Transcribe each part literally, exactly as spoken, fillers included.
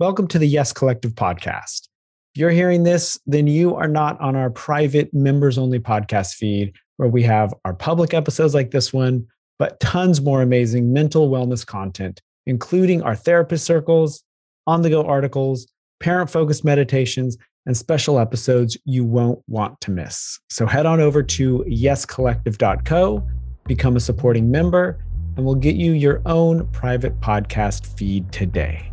Welcome to the Yes Collective podcast. If you're hearing this, then you are not on our private members-only podcast feed where we have our public episodes like this one, but tons more amazing mental wellness content, including our therapist circles, on-the-go articles, parent-focused meditations, and special episodes you won't want to miss. So head on over to yes collective dot co, become a supporting member, and we'll get you your own private podcast feed today.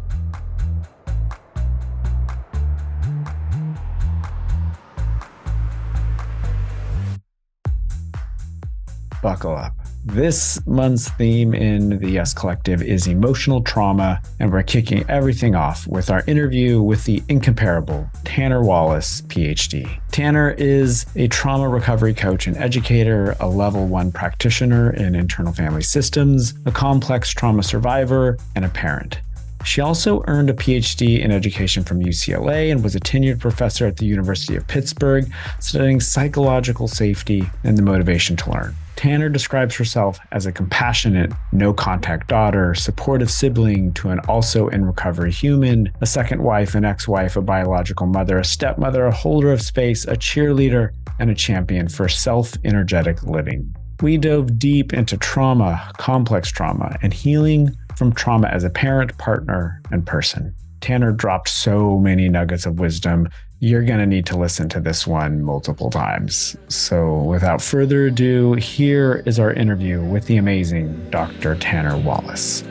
Buckle up. This month's theme in the Yes Collective is emotional trauma, and we're kicking everything off with our interview with the incomparable Tanner Wallace, P H D. Tanner is a trauma recovery coach and educator, a level one practitioner in internal family systems, a complex trauma survivor, and a parent. She also earned a P H D in education from U C L A and was a tenured professor at the University of Pittsburgh, studying psychological safety and the motivation to learn. Tanner describes herself as a compassionate, no-contact daughter, supportive sibling to an also-in-recovery human, a second wife, an ex-wife, a biological mother, a stepmother, a holder of space, a cheerleader, and a champion for self-energetic living. We dove deep into trauma, complex trauma, and healing from trauma as a parent, partner, and person. Tanner dropped so many nuggets of wisdom. You're going to need to listen to this one multiple times. So without further ado, here is our interview with the amazing Doctor Tanner Wallace.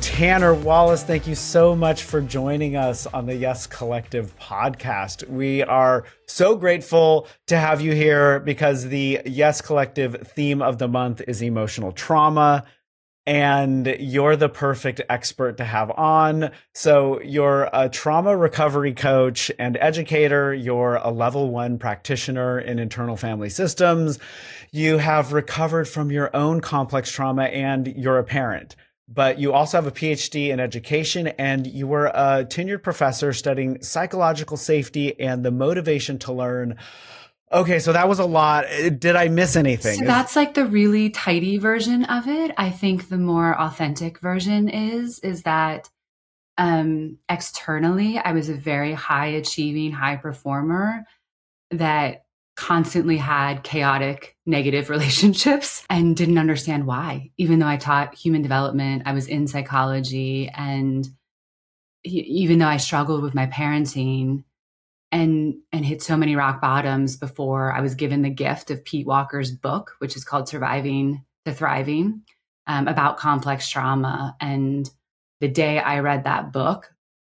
Tanner Wallace, thank you so much for joining us on the Yes Collective podcast. We are so grateful to have you here because the Yes Collective theme of the month is emotional trauma, and you're the perfect expert to have on. So you're a trauma recovery coach and educator. You're a level one practitioner in internal family systems. You have recovered from your own complex trauma, and you're a parent. But you also have a P H D in education, and you were a tenured professor studying psychological safety and the motivation to learn. Okay, so that was a lot. Did I miss anything? So that's like the really tidy version of it. I think the more authentic version is, is that um, externally, I was a very high achieving, high performer that constantly had chaotic, negative relationships and didn't understand why. Even though I taught human development, I was in psychology, and even though I struggled with my parenting and and hit so many rock bottoms before I was given the gift of Pete Walker's book, which is called Surviving to Thriving, um, about complex trauma. And the day I read that book,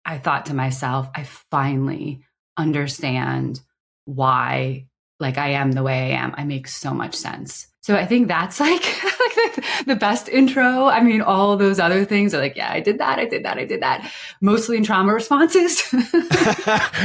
I thought to myself, I finally understand why like I am the way I am. I make so much sense. So I think that's like, like the, the best intro. I mean, all those other things are like, yeah, I did that. I did that. I did that. Mostly in trauma responses.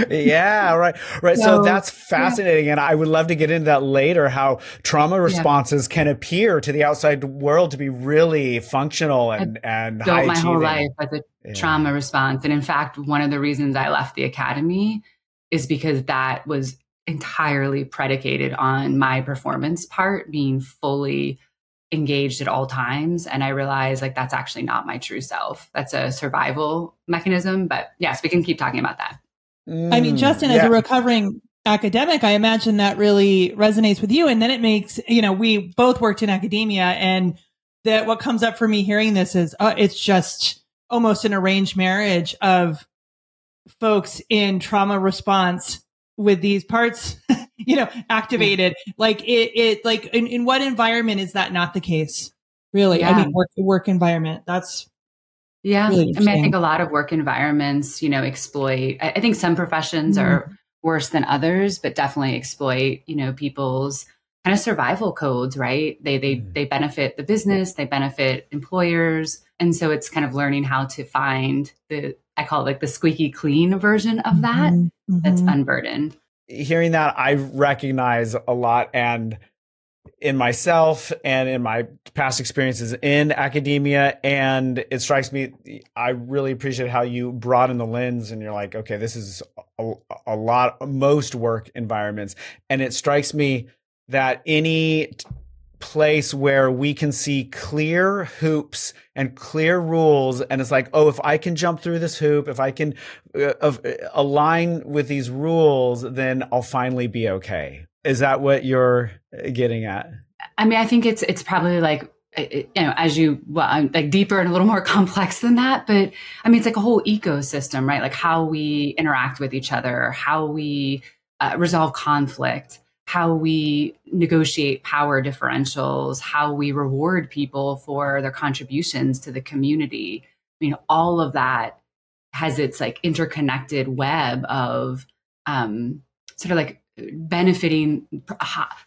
Yeah. Right. Right. So, so that's fascinating. Yeah. And I would love to get into that later, how trauma responses yeah. can appear to the outside world to be really functional and, I and high achieving. My whole life as a yeah. trauma response. And in fact, one of the reasons I left the academy is because that was entirely predicated on my performance part being fully engaged at all times. And I realized like, that's actually not my true self. That's a survival mechanism, but yes, we can keep talking about that. Mm, I mean, Justin, yeah. as a recovering academic, I imagine that really resonates with you. And then it makes, you know, we both worked in academia, and that what comes up for me hearing this is, uh, it's just almost an arranged marriage of folks in trauma response with these parts, you know, activated. Like it, it like in, in what environment is that not the case? Really? Yeah. I mean, work, work environment. That's yeah. Really I mean, I think a lot of work environments, you know, exploit. I, I think some professions mm-hmm. are worse than others, but definitely exploit, you know, people's kind of survival codes, right? They they mm-hmm. they benefit the business, they benefit employers, and so it's kind of learning how to find the. I call it like the squeaky clean version of that mm-hmm. that's unburdened. Hearing that, I recognize a lot. And in myself and in my past experiences in academia. And it strikes me, I really appreciate how you broaden the lens and you're like, okay, this is a, a lot, most work environments. And it strikes me that any place where we can see clear hoops and clear rules, and it's like, oh, if I can jump through this hoop, if I can uh, uh, align with these rules, then I'll finally be okay. Is that what you're getting at? I mean, I think it's it's probably like, you know, as you, well, like deeper and a little more complex than that. But I mean, it's like a whole ecosystem, right? Like how we interact with each other, how we uh, resolve conflict, how we negotiate power differentials, how we reward people for their contributions to the community. You know, all of that has its like interconnected web of um, sort of like benefiting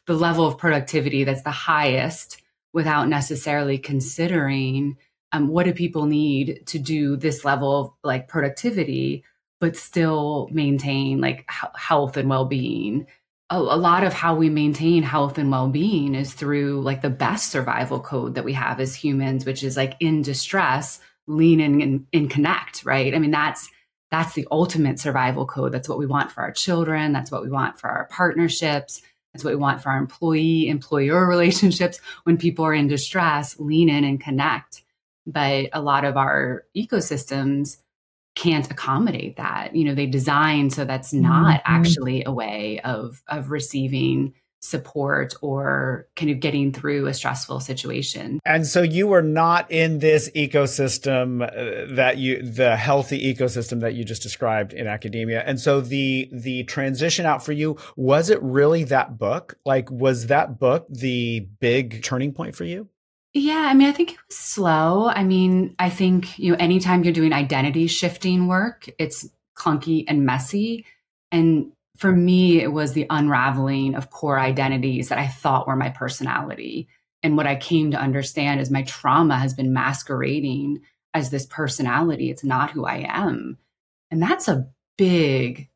the level of productivity that's the highest without necessarily considering um, what do people need to do this level of like productivity, but still maintain like h- health and well-being. A-, a lot of how we maintain health and well-being is through like the best survival code that we have as humans, which is like in distress, lean in and, and connect, right? I mean, that's That's the ultimate survival code. That's what we want for our children. That's what we want for our partnerships. That's what we want for our employee-employer relationships. When people are in distress, lean in and connect. But a lot of our ecosystems can't accommodate that. You know, they design so that's not mm-hmm. actually a way of, of receiving support or kind of getting through a stressful situation. And so you were not in this ecosystem uh, that you, the healthy ecosystem that you just described in academia. And so the, the transition out for you, was it really that book? Like, was that book the big turning point for you? Yeah. I mean, I think it was slow. I mean, I think, you know, anytime you're doing identity shifting work, it's clunky and messy. And for me, it was the unraveling of core identities that I thought were my personality. And what I came to understand is my trauma has been masquerading as this personality. It's not who I am. And that's a big,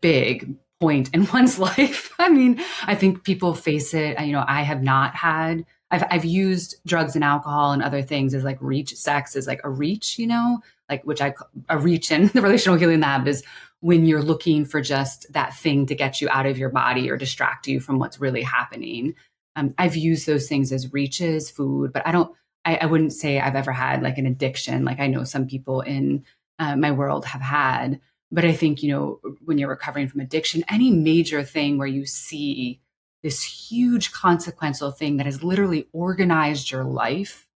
big point in one's life. I mean, I think people face it. You know, I have not had, I've, I've used drugs and alcohol and other things as like reach, sex is like a reach, you know, like which I, a reach in the Relational Healing Lab is when you're looking for just that thing to get you out of your body or distract you from what's really happening. Um, I've used those things as reaches, food, but I don't, I, I wouldn't say I've ever had like an addiction. Like I know some people in uh, my world have had, but I think, you know, when you're recovering from addiction, any major thing where you see this huge consequential thing that has literally organized your life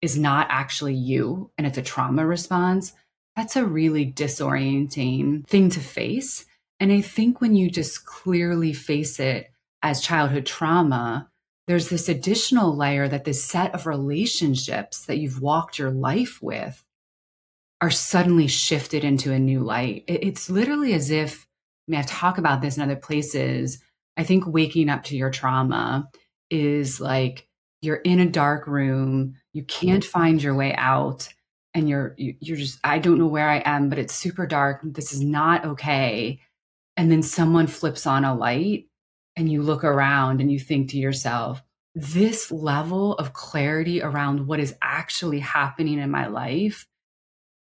is not actually you, and it's a trauma response. That's a really disorienting thing to face. And I think when you just clearly face it as childhood trauma, there's this additional layer that this set of relationships that you've walked your life with are suddenly shifted into a new light. It's literally as if, I mean, I talk about this in other places. I think waking up to your trauma is like you're in a dark room, you can't find your way out. And you're, you're just, I don't know where I am, but it's super dark. This is not okay. And then someone flips on a light and you look around and you think to yourself, this level of clarity around what is actually happening in my life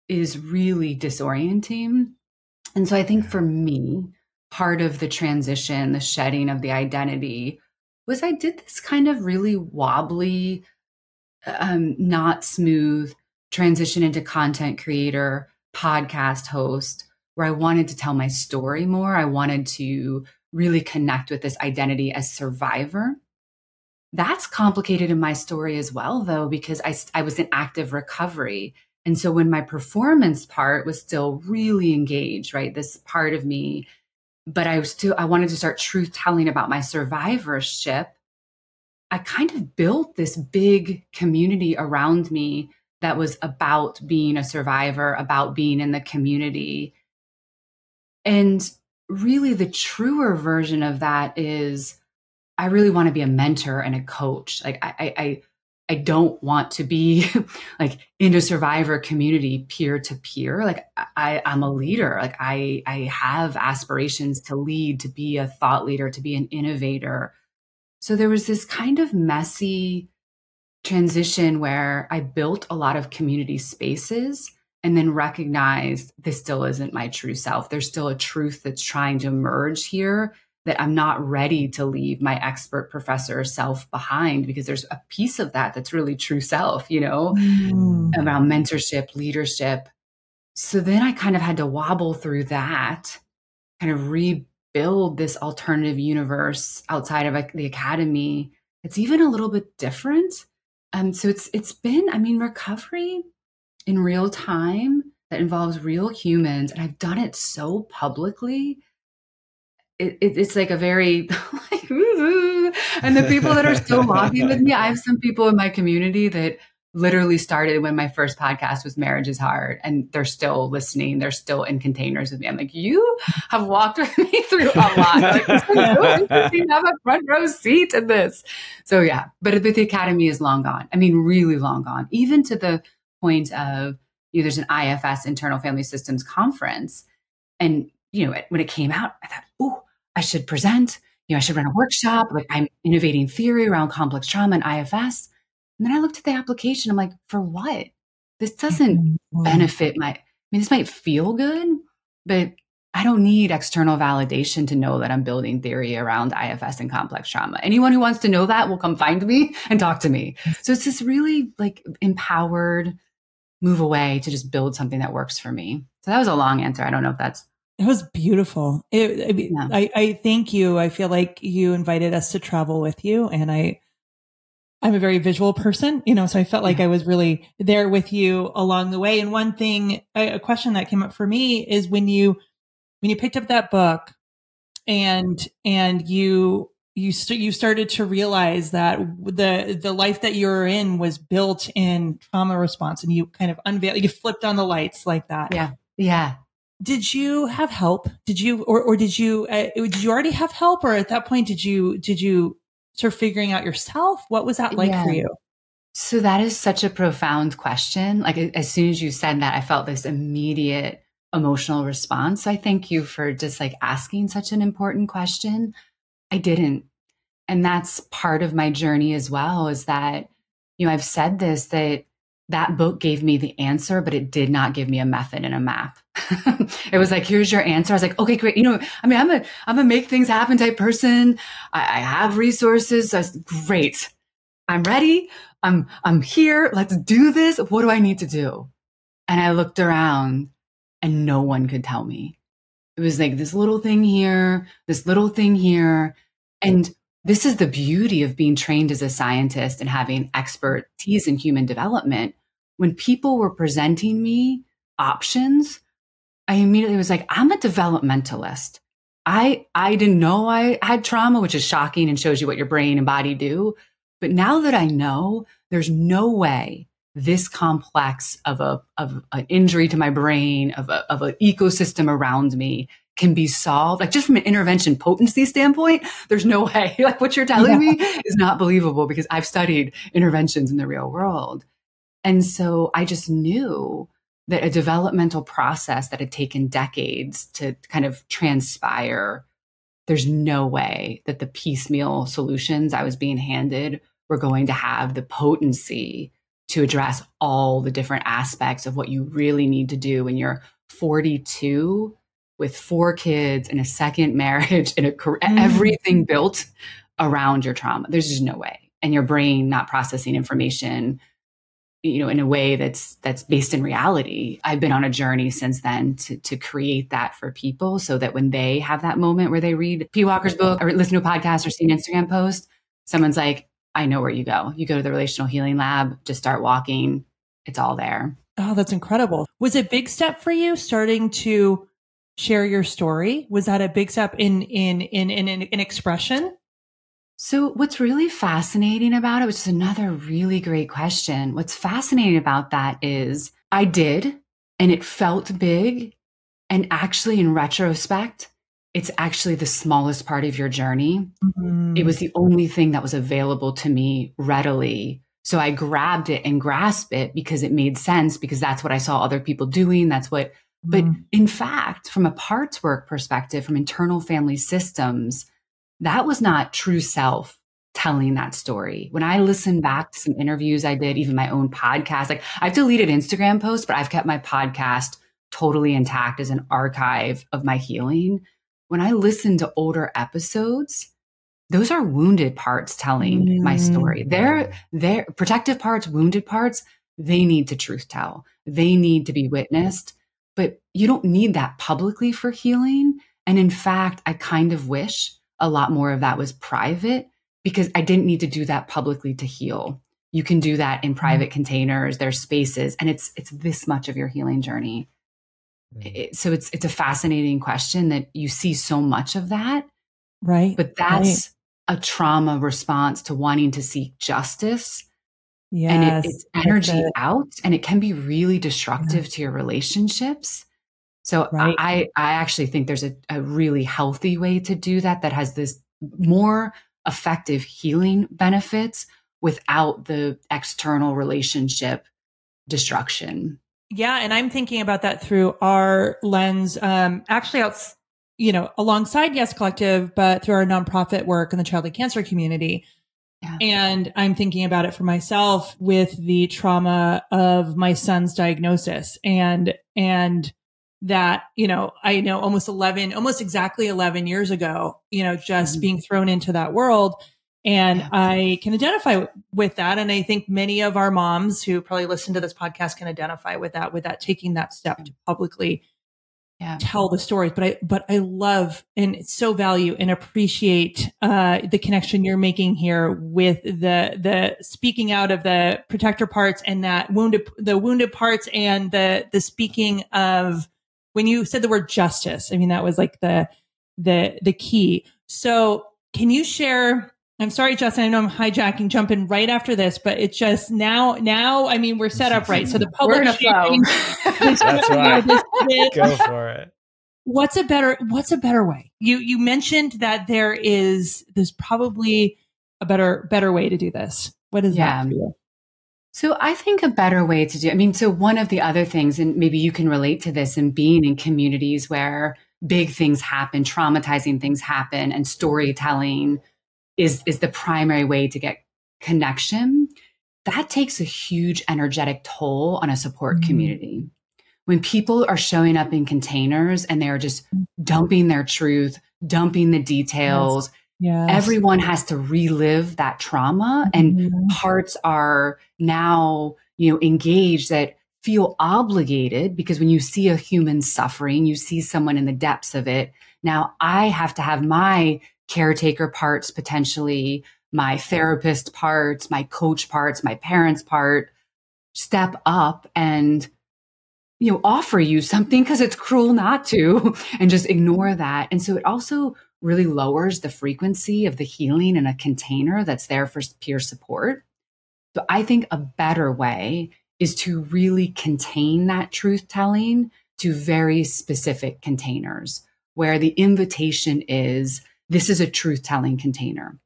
is really disorienting. And so I think for me, part of the transition, the shedding of the identity was I did this kind of really wobbly, um, not smooth transition into content creator, podcast host, where I wanted to tell my story more. I wanted to really connect with this identity as survivor. That's complicated in my story as well, though, because I, I was in active recovery. And so when my performance part was still really engaged, right, this part of me, but I was still, I wanted to start truth telling about my survivorship. I kind of built this big community around me that was about being a survivor, about being in the community. And really the truer version of that is I really want to be a mentor and a coach. Like I, I, I don't want to be like in a survivor community peer to peer. Like I, I'm a leader. Like I, I have aspirations to lead, to be a thought leader, to be an innovator. So there was this kind of messy transition where I built a lot of community spaces and then recognized this still isn't my true self. There's still a truth that's trying to emerge here that I'm not ready to leave my expert professor self behind, because there's a piece of that that's really true self, you know, mm. around mentorship, leadership. So then I kind of had to wobble through that, kind of rebuild this alternative universe outside of the academy. It's even a little bit different. Um, so it's it's been, I mean, recovery in real time that involves real humans. And I've done it so publicly. It, it, it's like a very, like, ooh, ooh. And the people that are still lobbying with me, I have some people in my community that literally started when my first podcast was Marriage is Hard, and they're still listening. They're still in containers with me. I'm like, you have walked with me through a lot. Like, it's so interesting to have a front row seat in this. So yeah, but the academy is long gone. I mean, really long gone, even to the point of, you know, there's an I F S, Internal Family Systems conference. And, you know, it, when it came out, I thought, oh, I should present, you know, I should run a workshop. Like, I'm innovating theory around complex trauma and I F S. And then I looked at the application. I'm like, for what? This doesn't benefit my, I mean, this might feel good, but I don't need external validation to know that I'm building theory around I F S and complex trauma. Anyone who wants to know that will come find me and talk to me. So it's this really like empowered move away to just build something that works for me. So that was a long answer. I don't know if that's. It was beautiful. It, I mean, yeah. I, I thank you. I feel like you invited us to travel with you, and I, I'm a very visual person, you know, so I felt like I was really there with you along the way. And one thing, a question that came up for me is when you, when you picked up that book and, and you, you, st- you started to realize that the, the life that you were in was built in trauma response, and you kind of unveiled, you flipped on the lights like that. Yeah. Yeah. Did you have help? Did you, or, or did you, uh, did you already have help? Or at that point, did you, did you, sort of figuring out yourself? What was that like yeah. for you? So that is such a profound question. Like, as soon as you said that, I felt this immediate emotional response. So I thank you for just like asking such an important question. I didn't. And that's part of my journey as well, is that, you know, I've said this, that that book gave me the answer, but it did not give me a method and a map. It was like, here's your answer. I was like, okay, great. You know, I mean, I'm a, I'm a make things happen type person. I, I have resources. So I was, great. I'm ready. I'm, I'm here. Let's do this. What do I need to do? And I looked around and no one could tell me. It was like this little thing here, this little thing here. And this is the beauty of being trained as a scientist and having expertise in human development. When people were presenting me options, I immediately was like, I'm a developmentalist. I I didn't know I had trauma, which is shocking and shows you what your brain and body do. But now that I know, there's no way this complex of a of an injury to my brain, of a, of an ecosystem around me, can be solved. Like, just from an intervention potency standpoint, there's no way. Like, what you're telling yeah. me is not believable, because I've studied interventions in the real world. And so I just knew that a developmental process that had taken decades to kind of transpire, there's no way that the piecemeal solutions I was being handed were going to have the potency to address all the different aspects of what you really need to do when you're forty-two with four kids and a second marriage and a career, mm. everything built around your trauma. There's just no way. And your brain not processing information, you know, in a way that's, that's based in reality. I've been on a journey since then to, to create that for people, so that when they have that moment where they read P. Walker's book or listen to a podcast or see an Instagram post, someone's like, I know where you go. You go to the Relational Healing Lab, just start walking. It's all there. Oh, that's incredible. Was it a big step for you starting to share your story? Was that a big step in, in, in, in, in expression? So what's really fascinating about it, which is another really great question. What's fascinating about that is I did, and it felt big. And actually, in retrospect, it's actually the smallest part of your journey. Mm-hmm. It was the only thing that was available to me readily. So I grabbed it and grasped it because it made sense, because that's what I saw other people doing. That's what But in fact, from a parts work perspective, from internal family systems, that was not true self telling that story. When I listen back to some interviews I did, even my own podcast, like I've deleted Instagram posts, but I've kept my podcast totally intact as an archive of my healing. When I listen to older episodes, those are wounded parts telling mm. my story. They're, they're protective parts, wounded parts. They need to truth tell. They need to be witnessed, but you don't need that publicly for healing. And in fact, I kind of wish a lot more of that was private because I didn't need to do that publicly to heal. You can do that in private mm. containers, there's spaces, and it's, it's this much of your healing journey. Mm. It, so it's, it's a fascinating question that you see so much of that. Right. But that's right. a trauma response to wanting to seek justice. Yes, and it, it's energy it. out, and it can be really destructive yeah. to your relationships. So right. I, I actually think there's a, a really healthy way to do that that has this more effective healing benefits without the external relationship destruction. Yeah. And I'm thinking about that through our lens, um, actually outside, you know, alongside Yes Collective, but through our nonprofit work in the childhood cancer community. Yeah. And I'm thinking about it for myself with the trauma of my son's diagnosis and, and that, you know, I know almost eleven, almost exactly eleven years ago, you know, just mm-hmm. being thrown into that world. And yeah. I can identify with that. And I think many of our moms who probably listen to this podcast can identify with that, with that, taking that step to publicly Yeah. tell the stories, but I, but I love and so value and appreciate, uh, the connection you're making here with the, the speaking out of the protector parts and that wounded, the wounded parts and the, the speaking of when you said the word justice. I mean, that was like the, the, the key. So can you share, I'm sorry, Justin, I know I'm hijacking, jumping right after this, but it's just now, now, I mean, we're set up right. So the public sharing. That's right. Go for it. What's a better, what's a better way? You, you mentioned that there is, there's probably a better, better way to do this. What is yeah. that for you? So I think a better way to do, I mean, so one of the other things, and maybe you can relate to this in being in communities where big things happen, traumatizing things happen, and storytelling is is the primary way to get connection, that takes a huge energetic toll on a support mm-hmm. community. When people are showing up in containers and they're just dumping their truth, dumping the details, yes. Yes. everyone has to relive that trauma mm-hmm. and parts are now, you know, engaged that feel obligated because when you see a human suffering, you see someone in the depths of it. Now I have to have my caretaker parts, potentially my therapist parts, my coach parts, my parents part, step up and, you know, offer you something because it's cruel not to and just ignore that. And so it also really lowers the frequency of the healing in a container that's there for peer support. So I think a better way is to really contain that truth telling to very specific containers where the invitation is, this is a truth-telling container.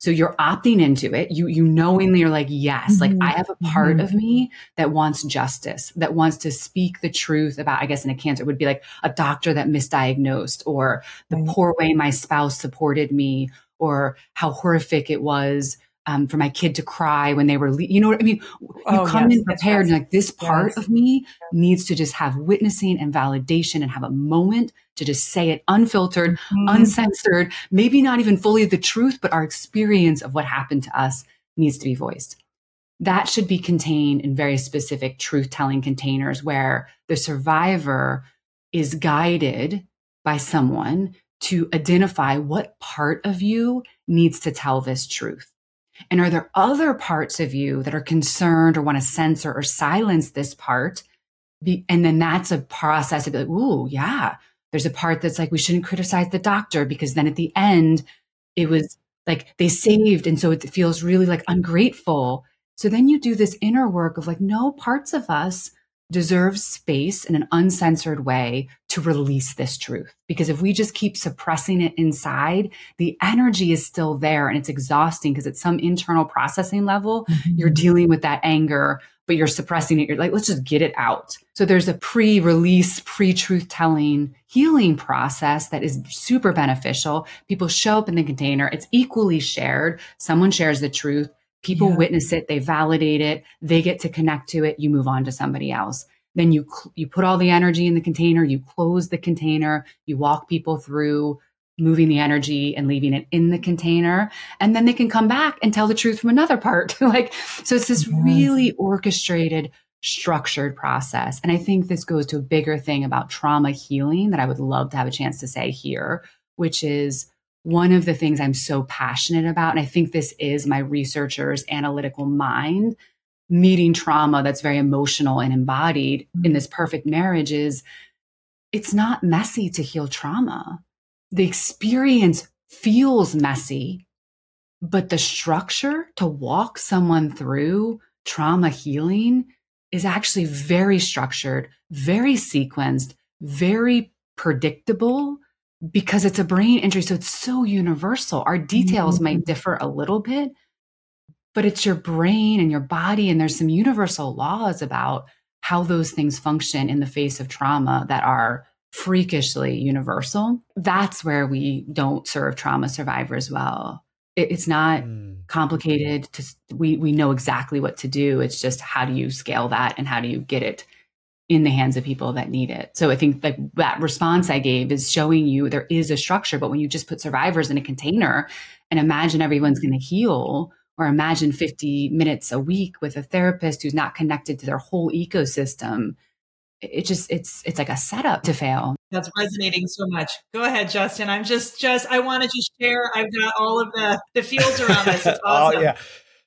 So you're opting into it. You you knowingly are like, yes, mm-hmm. like I have a part mm-hmm. of me that wants justice, that wants to speak the truth about, I guess in a cancer, it would be like a doctor that misdiagnosed or the right. poor way my spouse supported me or how horrific it was um, for my kid to cry when they were, le- you know what I mean? You oh, come yes, in prepared yes, and like this part yes. of me needs to just have witnessing and validation and have a moment to just say it unfiltered, mm-hmm. uncensored, maybe not even fully the truth, but our experience of what happened to us needs to be voiced. That should be contained in very specific truth-telling containers where the survivor is guided by someone to identify what part of you needs to tell this truth. And are there other parts of you that are concerned or want to censor or silence this part? Be, and then that's a process of like, ooh, yeah. There's a part that's like, we shouldn't criticize the doctor because then at the end, it was like they saved. And so it feels really like ungrateful. So then you do this inner work of like, no, parts of us deserve space in an uncensored way to release this truth. Because if we just keep suppressing it inside, the energy is still there and it's exhausting because at some internal processing level, mm-hmm. you're dealing with that anger but you're suppressing it. You're like, let's just get it out. So there's a pre-release, pre-truth-telling healing process that is super beneficial. People show up in the container. It's equally shared. Someone shares the truth. People yeah. witness it. They validate it. They get to connect to it. You move on to somebody else. Then you you put all the energy in the container. You close the container. You walk people through moving the energy and leaving it in the container. And then they can come back and tell the truth from another part. Like, so it's this yes. really orchestrated, structured process. And I think this goes to a bigger thing about trauma healing that I would love to have a chance to say here, which is one of the things I'm so passionate about. And I think this is my researcher's analytical mind meeting trauma that's very emotional and embodied mm-hmm. in this perfect marriage is it's not messy to heal trauma. The experience feels messy, but the structure to walk someone through trauma healing is actually very structured, very sequenced, very predictable because it's a brain injury. So it's so universal. Our details mm-hmm. might differ a little bit, but it's your brain and your body. And there's some universal laws about how those things function in the face of trauma that are freakishly universal. That's where we don't serve trauma survivors well. It, it's not mm. complicated. To, we, we know exactly what to do. It's just how do you scale that and how do you get it in the hands of people that need it? So I think like that response I gave is showing you there is a structure, but when you just put survivors in a container and imagine everyone's going to heal or imagine fifty minutes a week with a therapist who's not connected to their whole ecosystem, it just, it's, it's like a setup to fail. That's resonating so much. Go ahead, Justin. I'm just, just, I want to just share. I've got all of the, the feels around this. It's awesome. Oh, yeah.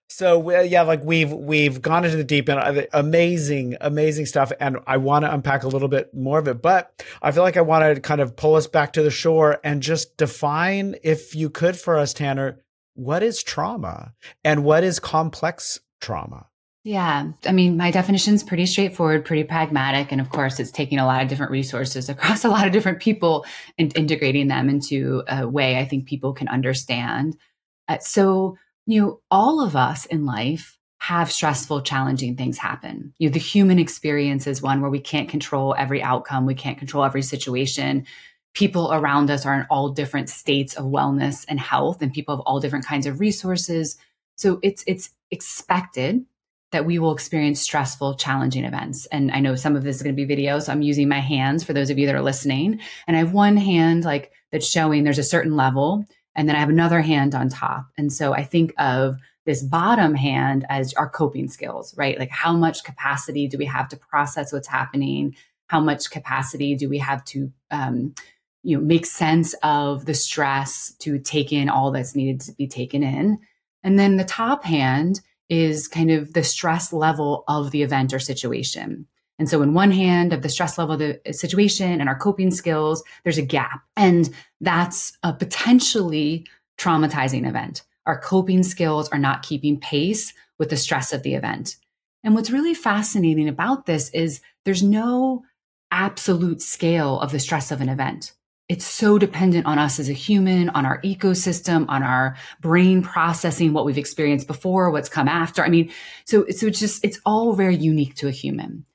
So yeah, like we've, we've gone into the deep end, amazing, amazing stuff. And I want to unpack a little bit more of it, but I feel like I want to kind of pull us back to the shore and just define, if you could for us, Tanner, what is trauma and what is complex trauma? Yeah. I mean, my definition's pretty straightforward, pretty pragmatic. And of course, it's taking a lot of different resources across a lot of different people and integrating them into a way I think people can understand. Uh, so, you know, all of us in life have stressful, challenging things happen. You know, the human experience is one where we can't control every outcome. We can't control every situation. People around us are in all different states of wellness and health, and people have all different kinds of resources. So it's, it's expected that we will experience stressful, challenging events. And I know some of this is going to be video, so I'm using my hands for those of you that are listening. And I have one hand like that's showing there's a certain level, and then I have another hand on top. And so I think of this bottom hand as our coping skills, right? Like how much capacity do we have to process what's happening? How much capacity do we have to, um, you know, make sense of the stress, to take in all that's needed to be taken in? And then the top hand is kind of the stress level of the event or situation. And so in one hand of the stress level of the situation and our coping skills, there's a gap. And that's a potentially traumatizing event. Our coping skills are not keeping pace with the stress of the event. And what's really fascinating about this is there's no absolute scale of the stress of an event. It's so dependent on us as a human, on our ecosystem, on our brain processing what we've experienced before, what's come after. I mean, so, so it's just, it's all very unique to a human.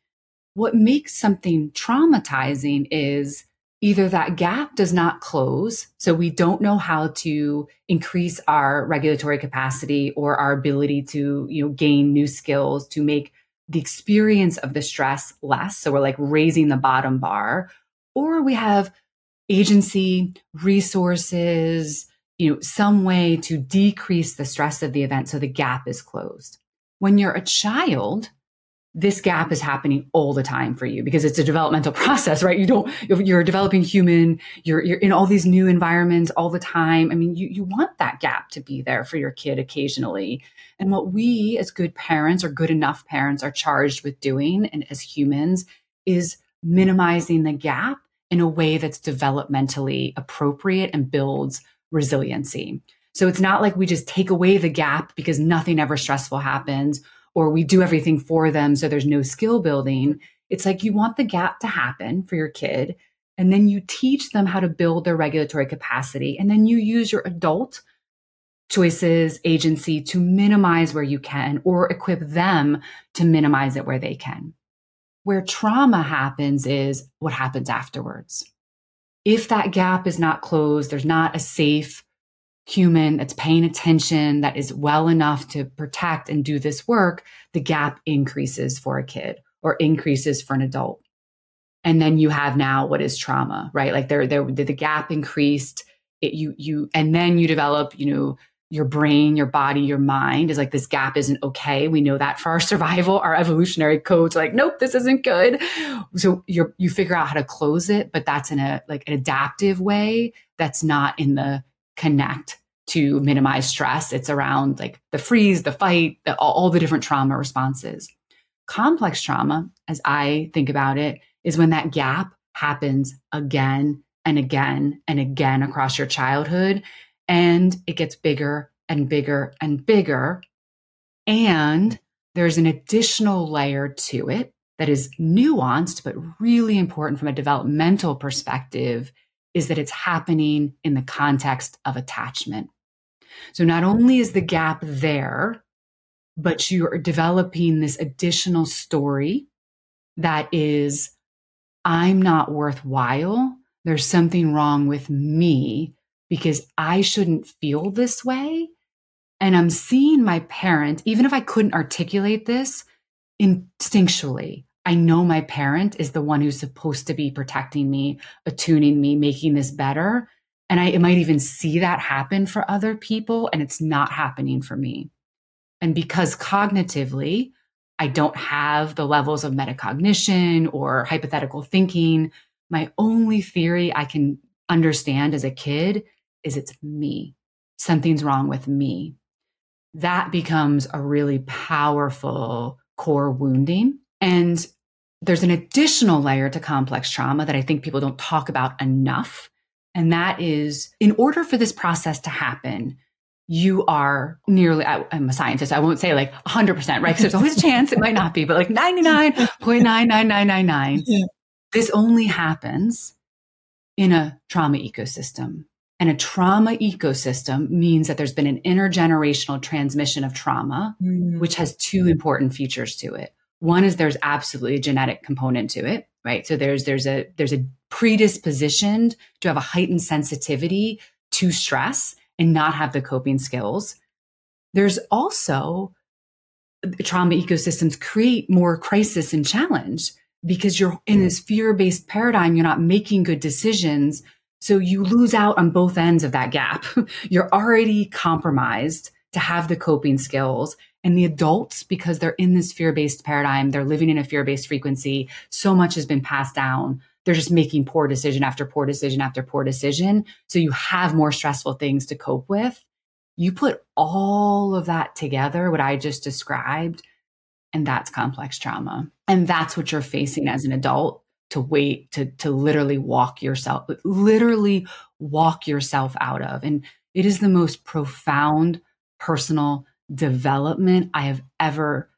What makes something traumatizing is either that gap does not close, so we don't know how to increase our regulatory capacity or our ability to, you know, gain new skills to make the experience of the stress less. So we're like raising the bottom bar, or we have agency, resources, you know, some way to decrease the stress of the event so the gap is closed. When you're a child, this gap is happening all the time for you because it's a developmental process, right? You don't, you're a developing human, you're you're in all these new environments all the time. I mean, you you want that gap to be there for your kid occasionally. And what we as good parents or good enough parents are charged with doing, and as humans, is minimizing the gap in a way that's developmentally appropriate and builds resiliency. So it's not like we just take away the gap because nothing ever stressful happens, or we do everything for them so there's no skill building. It's like you want the gap to happen for your kid, and then you teach them how to build their regulatory capacity, and then you use your adult choices, agency to minimize where you can, or equip them to minimize it where they can. Where trauma happens is what happens afterwards. If that gap is not closed, there's not a safe human that's paying attention, that is well enough to protect and do this work, the gap increases for a kid or increases for an adult. And then you have now what is trauma, right? Like there, there, the gap increased. It, you, you, and then you develop, you know, your brain, your body, your mind is like, this gap isn't okay. We know that for our survival, our evolutionary codes are like, nope, this isn't good. So you you figure out how to close it, but that's in a like an adaptive way. That's not in the connect to minimize stress. It's around like the freeze, the fight, the, all, all the different trauma responses. Complex trauma, as I think about it, is when that gap happens again and again and again across your childhood. And it gets bigger and bigger and bigger. And there's an additional layer to it that is nuanced, but really important from a developmental perspective, is that it's happening in the context of attachment. So not only is the gap there, but you are developing this additional story that is, I'm not worthwhile. There's something wrong with me, because I shouldn't feel this way. And I'm seeing my parent, even if I couldn't articulate this instinctually, I know my parent is the one who's supposed to be protecting me, attuning me, making this better. And I might even see that happen for other people, and it's not happening for me. And because cognitively, I don't have the levels of metacognition or hypothetical thinking, my only theory I can understand as a kid is it's me. Something's wrong with me. That becomes a really powerful core wounding. And there's an additional layer to complex trauma that I think people don't talk about enough. And that is, in order for this process to happen, you are nearly, I, I'm a scientist, I won't say like one hundred percent, right? Because there's always a chance it might not be, but like ninety-nine point nine nine nine nine nine. Yeah. This only happens in a trauma ecosystem. And a trauma ecosystem means that there's been an intergenerational transmission of trauma, mm. which has two important features to it. One is there's absolutely a genetic component to it, right? So there's there's a there's a predispositioned to have a heightened sensitivity to stress and not have the coping skills. There's also trauma ecosystems create more crisis and challenge, because you're in this fear-based paradigm, you're not making good decisions. So you lose out on both ends of that gap. You're already compromised to have the coping skills. And the adults, because they're in this fear-based paradigm, they're living in a fear-based frequency, so much has been passed down. They're just making poor decision after poor decision after poor decision. So you have more stressful things to cope with. You put all of that together, what I just described, and that's complex trauma. And that's what you're facing as an adult, to wait, to, to literally walk yourself, literally walk yourself out of. And it is the most profound personal development I have ever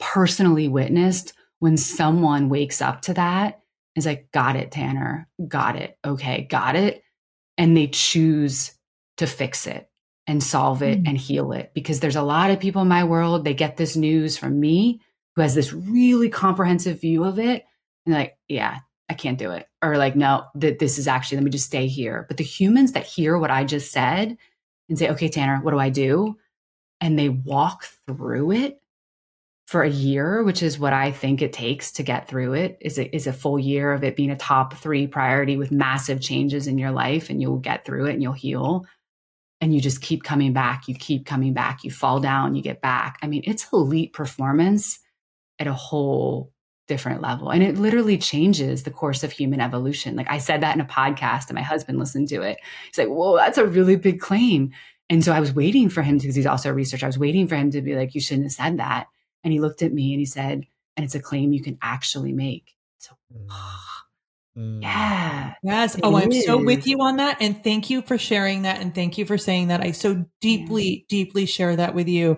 personally witnessed, when someone wakes up to that, is like, got it, Tanner, got it. Okay, got it. And they choose to fix it and solve it mm-hmm. and heal it. Because there's a lot of people in my world, they get this news from me who has this really comprehensive view of it, and they're like, yeah, I can't do it. Or like, no, th- this is actually, let me just stay here. But the humans that hear what I just said and say, okay, Tanner, what do I do? And they walk through it for a year, which is what I think it takes to get through it, is a, is a full year of it being a top three priority with massive changes in your life, and you'll get through it and you'll heal. And you just keep coming back, you keep coming back, you fall down, you get back. I mean, it's elite performance at a whole different level. And it literally changes the course of human evolution. Like I said that in a podcast, and my husband listened to it. He's like, whoa, that's a really big claim. And so I was waiting for him, because he's also a researcher, I was waiting for him to be like, you shouldn't have said that. And he looked at me and he said, and it's a claim you can actually make. So, yeah. Yes. Oh, I'm so with you on that. And thank you for sharing that. And thank you for saying that. I so deeply, yeah. deeply share that with you.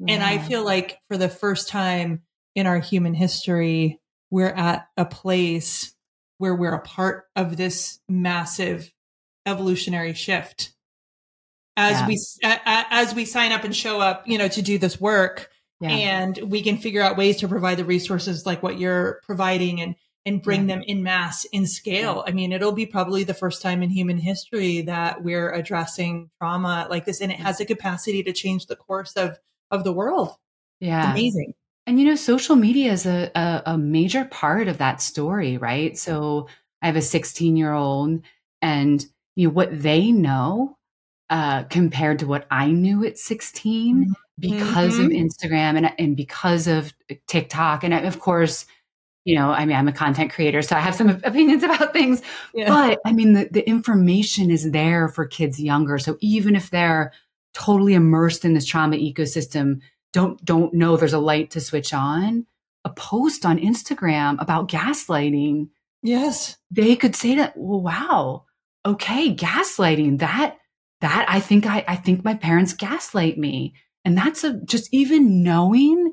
Yeah. And I feel like for the first time in our human history, we're at a place where we're a part of this massive evolutionary shift. as yeah. we as we sign up and show up, you know, to do this work, yeah. and we can figure out ways to provide the resources like what you're providing and and bring yeah. them in mass, in scale. Yeah. I mean, it'll be probably the first time in human history that we're addressing trauma like this, and it has the capacity to change the course of of the world. Yeah, it's amazing. And, you know, social media is a, a, a major part of that story, right? So I have a sixteen year old, and, you know, what they know uh, compared to what I knew at sixteen, mm-hmm. because mm-hmm. of Instagram and, and because of TikTok. And I, of course, you know, I mean, I'm a content creator, so I have some opinions about things, yeah. but I mean, the, the information is there for kids younger. So even if they're totally immersed in this trauma ecosystem, don't don't know there's a light to switch on, a post on Instagram about gaslighting. Yes. They could say that, well, wow, okay, gaslighting, that, that I think I, I think my parents gaslight me. And that's a, just even knowing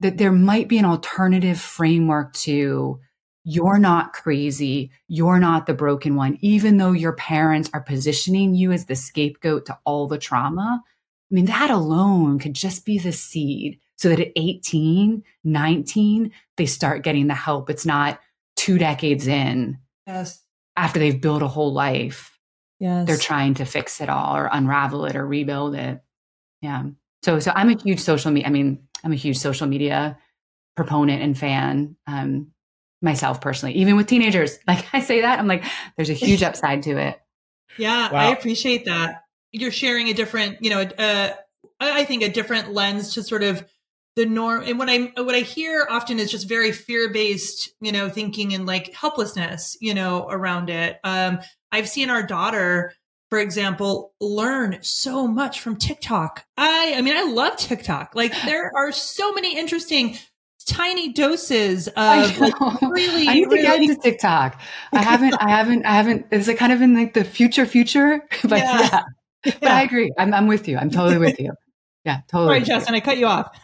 that there might be an alternative framework to, you're not crazy, you're not the broken one, even though your parents are positioning you as the scapegoat to all the trauma. I mean, that alone could just be the seed so that at eighteen, nineteen, they start getting the help. It's not two decades in, yes. after they've built a whole life. Yes. They're trying to fix it all or unravel it or rebuild it. Yeah. So, so I'm a huge social media, I mean, I'm a huge social media proponent and fan, um, myself personally, even with teenagers. Like I say that, I'm like, there's a huge upside to it. Yeah. Wow. I appreciate that. You're sharing a different, you know, uh, I think a different lens to sort of the norm. And what I, what I hear often is just very fear-based, you know, thinking and like helplessness, you know, around it. Um, I've seen our daughter, for example, learn so much from TikTok. I, I mean, I love TikTok. Like there are so many interesting tiny doses of I like, really. I need to really... get into TikTok. I haven't, I haven't, I haven't, is it kind of in like the future future? But yeah. yeah. Yeah. But I agree. I'm, I'm with you. I'm totally with you. Yeah, totally. Sorry, Justin, I cut you off.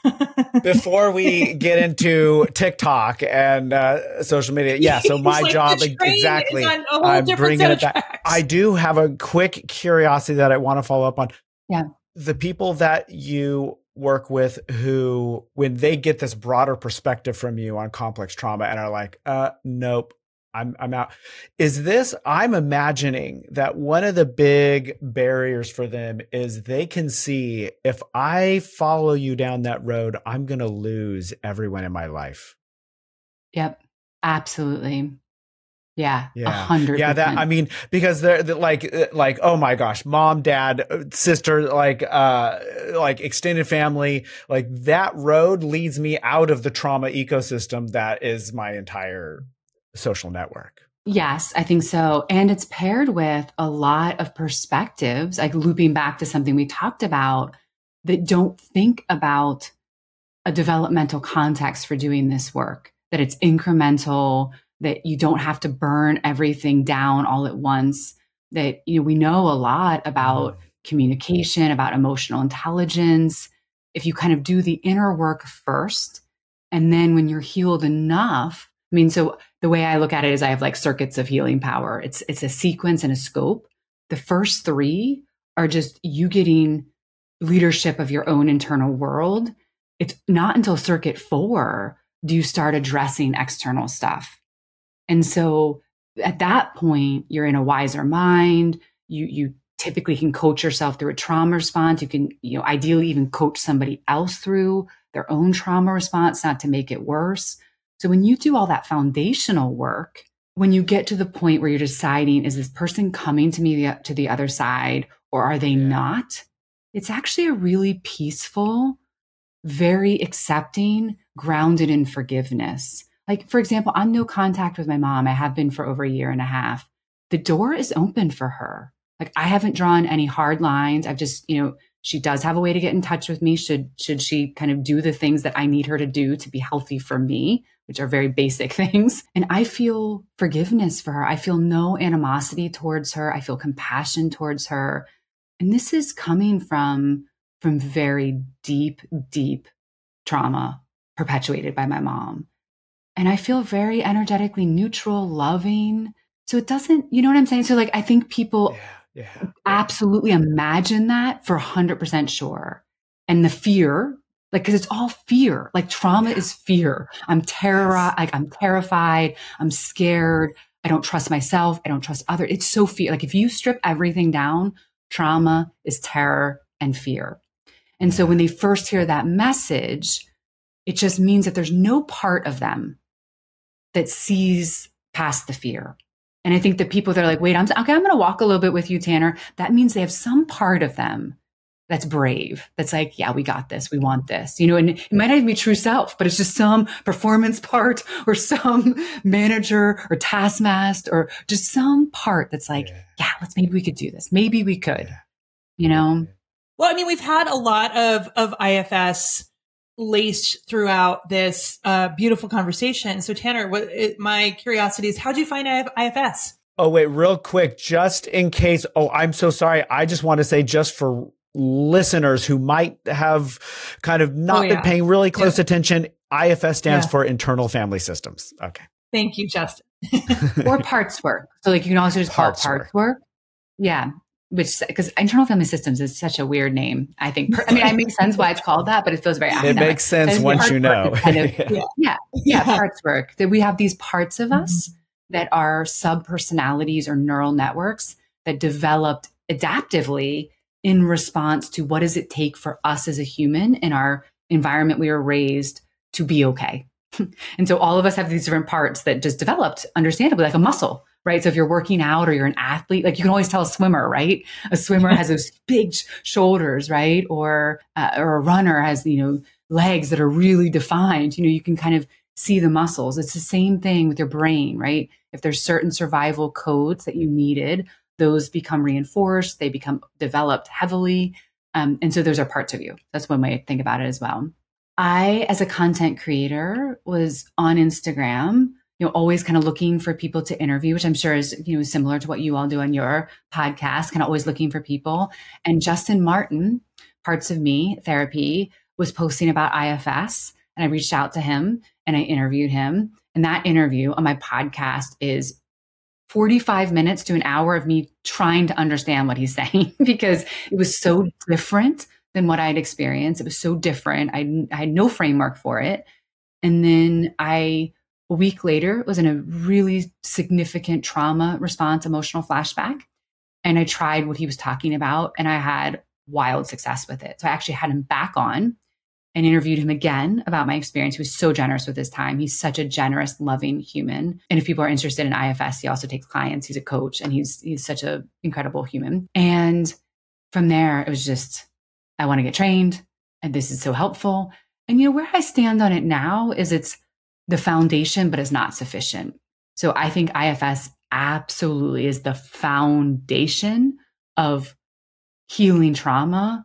Before we get into TikTok and uh, social media, yeah. So my like job, exactly. I'm bringing it back. I do have a quick curiosity that I want to follow up on. Yeah, the people that you work with who, when they get this broader perspective from you on complex trauma, and are like, uh, nope. I'm, I'm out. Is this, I'm imagining that one of the big barriers for them is they can see, if I follow you down that road, I'm going to lose everyone in my life. Yep. Absolutely. Yeah. Yeah. A hundred. Yeah. That, I mean, because they're, they're like, like, oh my gosh, mom, dad, sister, like, uh, like extended family, like that road leads me out of the trauma ecosystem that is my entire social network. Yes, I think so. And it's paired with a lot of perspectives, like looping back to something we talked about, that don't think about a developmental context for doing this work, that it's incremental, that you don't have to burn everything down all at once, that, you know, we know a lot about communication, about emotional intelligence. If you kind of do the inner work first, and then when you're healed enough, I mean, so the way I look at it is I have like circuits of healing power. It's it's a sequence and a scope. The first three are just you getting leadership of your own internal world. It's not until circuit four do you start addressing external stuff. And so at that point, you're in a wiser mind. You you typically can coach yourself through a trauma response. You can, you know, ideally even coach somebody else through their own trauma response, not to make it worse. So when you do all that foundational work, when you get to the point where you're deciding, is this person coming to me the, to the other side, or are they yeah. not? It's actually a really peaceful, very accepting, grounded in forgiveness. Like, for example, I'm no contact with my mom. I have been for over a year and a half. The door is open for her. Like, I haven't drawn any hard lines. I've just, you know, she does have a way to get in touch with me. Should, should she kind of do the things that I need her to do to be healthy for me, which are very basic things. And I feel forgiveness for her. I feel no animosity towards her. I feel compassion towards her. And this is coming from, from very deep, deep trauma perpetuated by my mom. And I feel very energetically neutral, loving. So it doesn't, you know what I'm saying? So like, I think people yeah, Yeah. Absolutely imagine that for one hundred percent sure. And the fear, like, because it's all fear. Like, trauma yeah. is fear. I'm terrorized. Yes. Like, I'm terrified. I'm scared. I don't trust myself. I don't trust others. It's so fear. Like, if you strip everything down, trauma is terror and fear. And yeah. so when they first hear that message, it just means that there's no part of them that sees past the fear. And I think the people that are like, wait, I'm okay, I'm going to walk a little bit with you, Tanner. That means they have some part of them that's brave. That's like, yeah, we got this. We want this, you know, and it might not even be true self, but it's just some performance part or some manager or taskmaster or just some part that's like, yeah, yeah let's, maybe we could do this. Maybe we could, yeah. you know? Well, I mean, we've had a lot of, of I F S laced throughout this uh, beautiful conversation. So Tanner, what, it, my curiosity is, how'd you find I F S? Oh, wait, real quick, just in case. Oh, I'm so sorry. I just want to say, just for listeners who might have kind of not oh, yeah. been paying really close yeah. attention, I F S stands yeah. for Internal Family Systems. Okay. Thank you, Justin. Or parts work. So like you can also just parts call it parts work. work. Yeah. Which, because Internal Family Systems is such a weird name, I think. I mean, it makes sense why it's called that, but it feels very academic. It makes sense once you know. Kind of, yeah. Yeah, yeah. yeah, parts work. That we have these parts of us mm-hmm. that are sub-personalities or neural networks that developed adaptively in response to what does it take for us as a human in our environment we were raised to be okay. And so all of us have these different parts that just developed, understandably, like a muscle. Right. So if you're working out or you're an athlete, like you can always tell a swimmer, right? A swimmer has those big sh- shoulders, right? Or, uh, or a runner has, you know, legs that are really defined. You know, you can kind of see the muscles. It's the same thing with your brain, right? If there's certain survival codes that you needed, those become reinforced, they become developed heavily. Um, and so those are parts of you. That's one way to think about it as well. I, as a content creator, was on Instagram, you know, always kind of looking for people to interview, which I'm sure is, you know, similar to what you all do on your podcast, kind of always looking for people. And Justin Martin, Parts of Me Therapy, was posting about I F S. And I reached out to him and I interviewed him. And that interview on my podcast is forty-five minutes to an hour of me trying to understand what he's saying, because it was so different than what I'd experienced. It was so different. I, I had no framework for it. And then I... a week later, was in a really significant trauma response, emotional flashback. And I tried what he was talking about and I had wild success with it. So I actually had him back on and interviewed him again about my experience. He was so generous with his time. He's such a generous, loving human. And if people are interested in I F S, he also takes clients. He's a coach and he's, he's such an incredible human. And from there, it was just, I want to get trained and this is so helpful. And you know, where I stand on it now is it's the foundation, but it's not sufficient. So I think I F S absolutely is the foundation of healing trauma.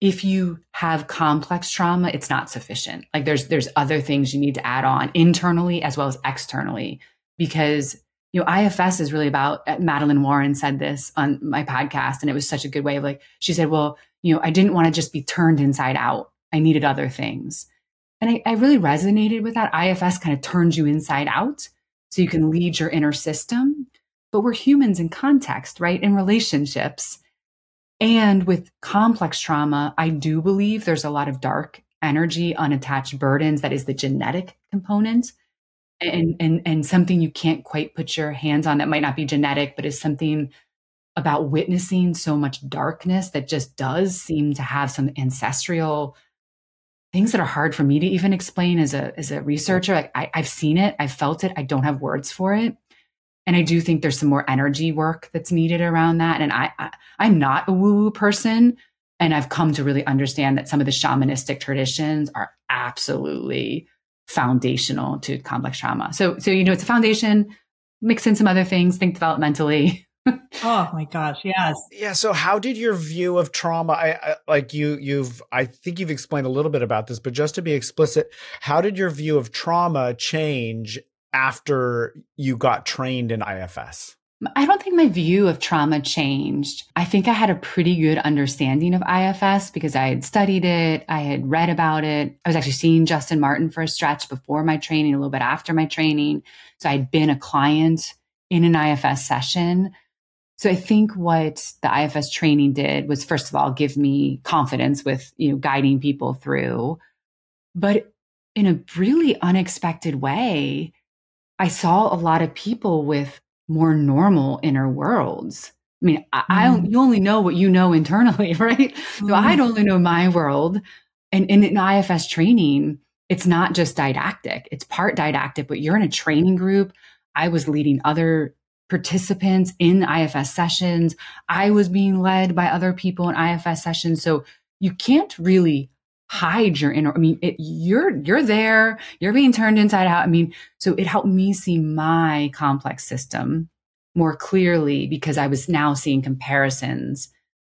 If you have complex trauma, it's not sufficient. Like there's there's other things you need to add on internally as well as externally, because you know I F S is really about, Madeline Warren said this on my podcast, and it was such a good way of like, she said, well, you know, I didn't want to just be turned inside out. I needed other things. And I, I really resonated with that. I F S kind of turns you inside out so you can lead your inner system. But we're humans in context, right? In relationships. And with complex trauma, I do believe there's a lot of dark energy, unattached burdens. That is the genetic component. And, and, and something you can't quite put your hands on that might not be genetic, but is something about witnessing so much darkness that just does seem to have some ancestral things that are hard for me to even explain as a as a researcher. Like I, I've seen it, I've felt it, I don't have words for it. And I do think there's some more energy work that's needed around that. And I, I I'm not a woo-woo person, and I've come to really understand that some of the shamanistic traditions are absolutely foundational to complex trauma. So so you know, it's a foundation. Mix in some other things. Think developmentally. Oh my gosh. Yes. Yeah. So how did your view of trauma, I, I, like you, you've, I think you've explained a little bit about this, but just to be explicit, how did your view of trauma change after you got trained in I F S? I don't think my view of trauma changed. I think I had a pretty good understanding of I F S because I had studied it. I had read about it. I was actually seeing Justin Martin for a stretch before my training, a little bit after my training. So I'd been a client in an I F S session. So I think what the I F S training did was, first of all, give me confidence with, you know, guiding people through, but in a really unexpected way, I saw a lot of people with more normal inner worlds. I mean, I, mm. I don't, you only know what you know internally, right? Mm. So I'd only know my world. And, and in I F S training, it's not just didactic. It's part didactic, but you're in a training group. I was leading other participants in I F S sessions. I was being led by other people in I F S sessions. So you can't really hide your inner, I mean, it, you're, you're there, you're being turned inside out. I mean, so it helped me see my complex system more clearly because I was now seeing comparisons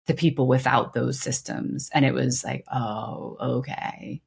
to people without those systems. And it was like, oh, okay.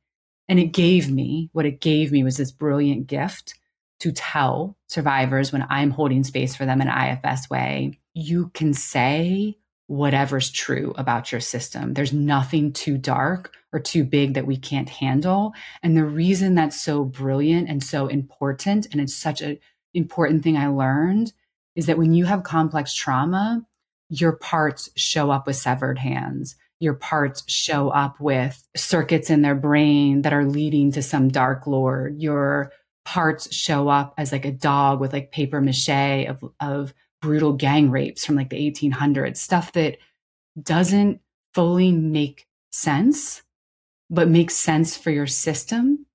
And it gave me, what it gave me was this brilliant gift to tell survivors when I'm holding space for them in an I F S way, you can say whatever's true about your system. There's nothing too dark or too big that we can't handle. And the reason that's so brilliant and so important, and it's such an important thing I learned, is that when you have complex trauma, your parts show up with severed hands. Your parts show up with circuits in their brain that are leading to some dark lord. Your parts show up as like a dog with like paper mache of, of brutal gang rapes from like the eighteen hundreds, stuff that doesn't fully make sense, but makes sense for your system.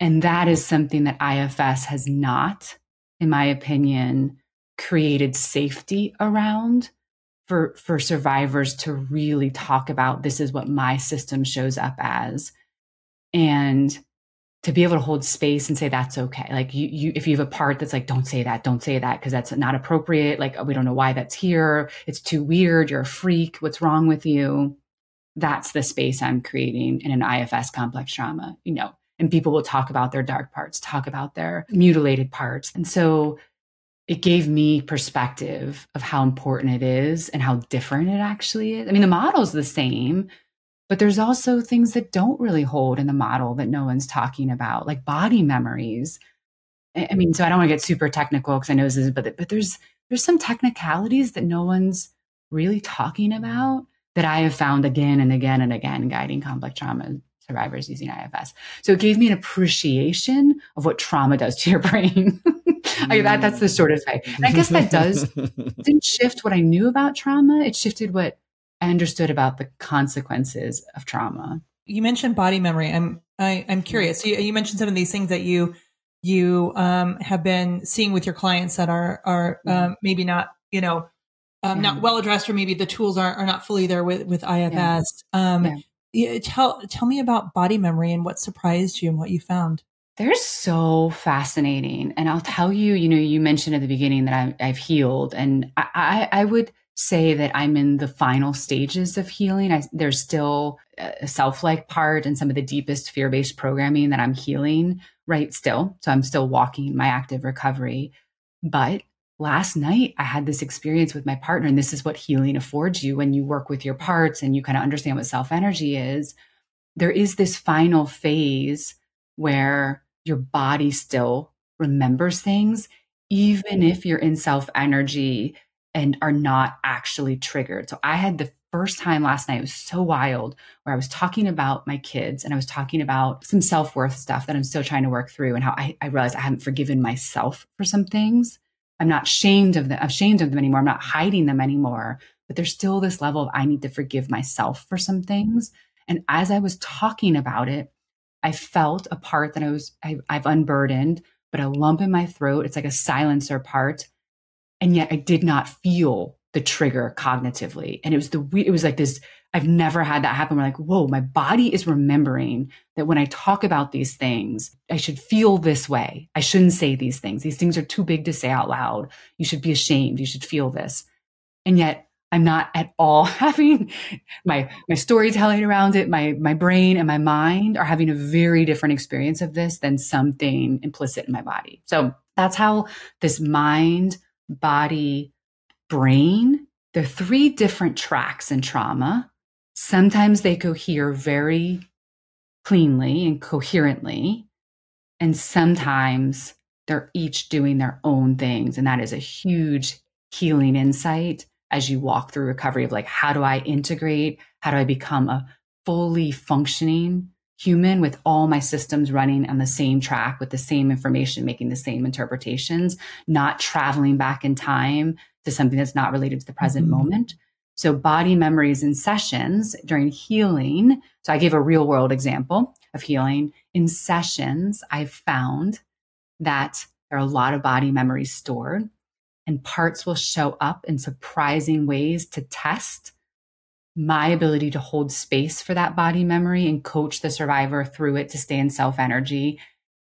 And that is something that I F S has not, in my opinion, created safety around for, for survivors to really talk about, this is what my system shows up as. And to be able to hold space and say, that's okay. Like you, you, if you have a part that's like, don't say that, don't say that, because that's not appropriate. Like, we don't know why that's here. It's too weird. You're a freak. What's wrong with you? That's the space I'm creating in an I F S complex trauma, you know, and people will talk about their dark parts, talk about their mutilated parts. And so it gave me perspective of how important it is and how different it actually is. I mean, the model's the same, but there's also things that don't really hold in the model that no one's talking about, like body memories. I mean, so I don't want to get super technical because I know this is, but, but there's, there's some technicalities that no one's really talking about that I have found again and again and again guiding complex trauma survivors using I F S. So it gave me an appreciation of what trauma does to your brain. I, that, that's the shortest way. And I guess that does didn't shift what I knew about trauma. It shifted what I understood about the consequences of trauma. You mentioned body memory. I'm I, I'm curious. So you, you mentioned some of these things that you you um, have been seeing with your clients that are are um, maybe not you know um, yeah. not well addressed, or maybe the tools are are not fully there with with I F S. Yeah. Um, yeah. Tell tell me about body memory and what surprised you and what you found. They're so fascinating, and I'll tell you. You know, you mentioned at the beginning that I, I've healed, and I, I, I would say that I'm in the final stages of healing. I, there's still a self-like part and some of the deepest fear-based programming that I'm healing right still. So I'm still walking my active recovery. But last night I had this experience with my partner, and this is what healing affords you when you work with your parts and you kind of understand what self-energy is. There is this final phase where your body still remembers things, even if you're in self-energy and are not actually triggered. So I had the first time last night, it was so wild, where I was talking about my kids and I was talking about some self-worth stuff that I'm still trying to work through, and how I, I realized I hadn't forgiven myself for some things. I'm not ashamed of them. I'm ashamed of them anymore. I'm not hiding them anymore, but there's still this level of, I need to forgive myself for some things. And as I was talking about it, I felt a part that I was, I, I've unburdened, but a lump in my throat. It's like a silencer part. And yet I did not feel the trigger cognitively. And it was the, it was like this, I've never had that happen. We're like, whoa, my body is remembering that when I talk about these things, I should feel this way. I shouldn't say these things. These things are too big to say out loud. You should be ashamed. You should feel this. And yet I'm not at all having my, my storytelling around it. My, my brain and my mind are having a very different experience of this than something implicit in my body. So that's how this mind, body, brain, there are three different tracks in trauma. Sometimes they cohere very cleanly and coherently, and sometimes they're each doing their own things. And that is a huge healing insight as you walk through recovery of like, how do I integrate? How do I become a fully functioning human with all my systems running on the same track with the same information, making the same interpretations, not traveling back in time to something that's not related to the present mm-hmm. moment. So body memories and sessions during healing. So I gave a real world example of healing. In sessions, I've found that there are a lot of body memories stored, and parts will show up in surprising ways to test my ability to hold space for that body memory and coach the survivor through it to stay in self-energy,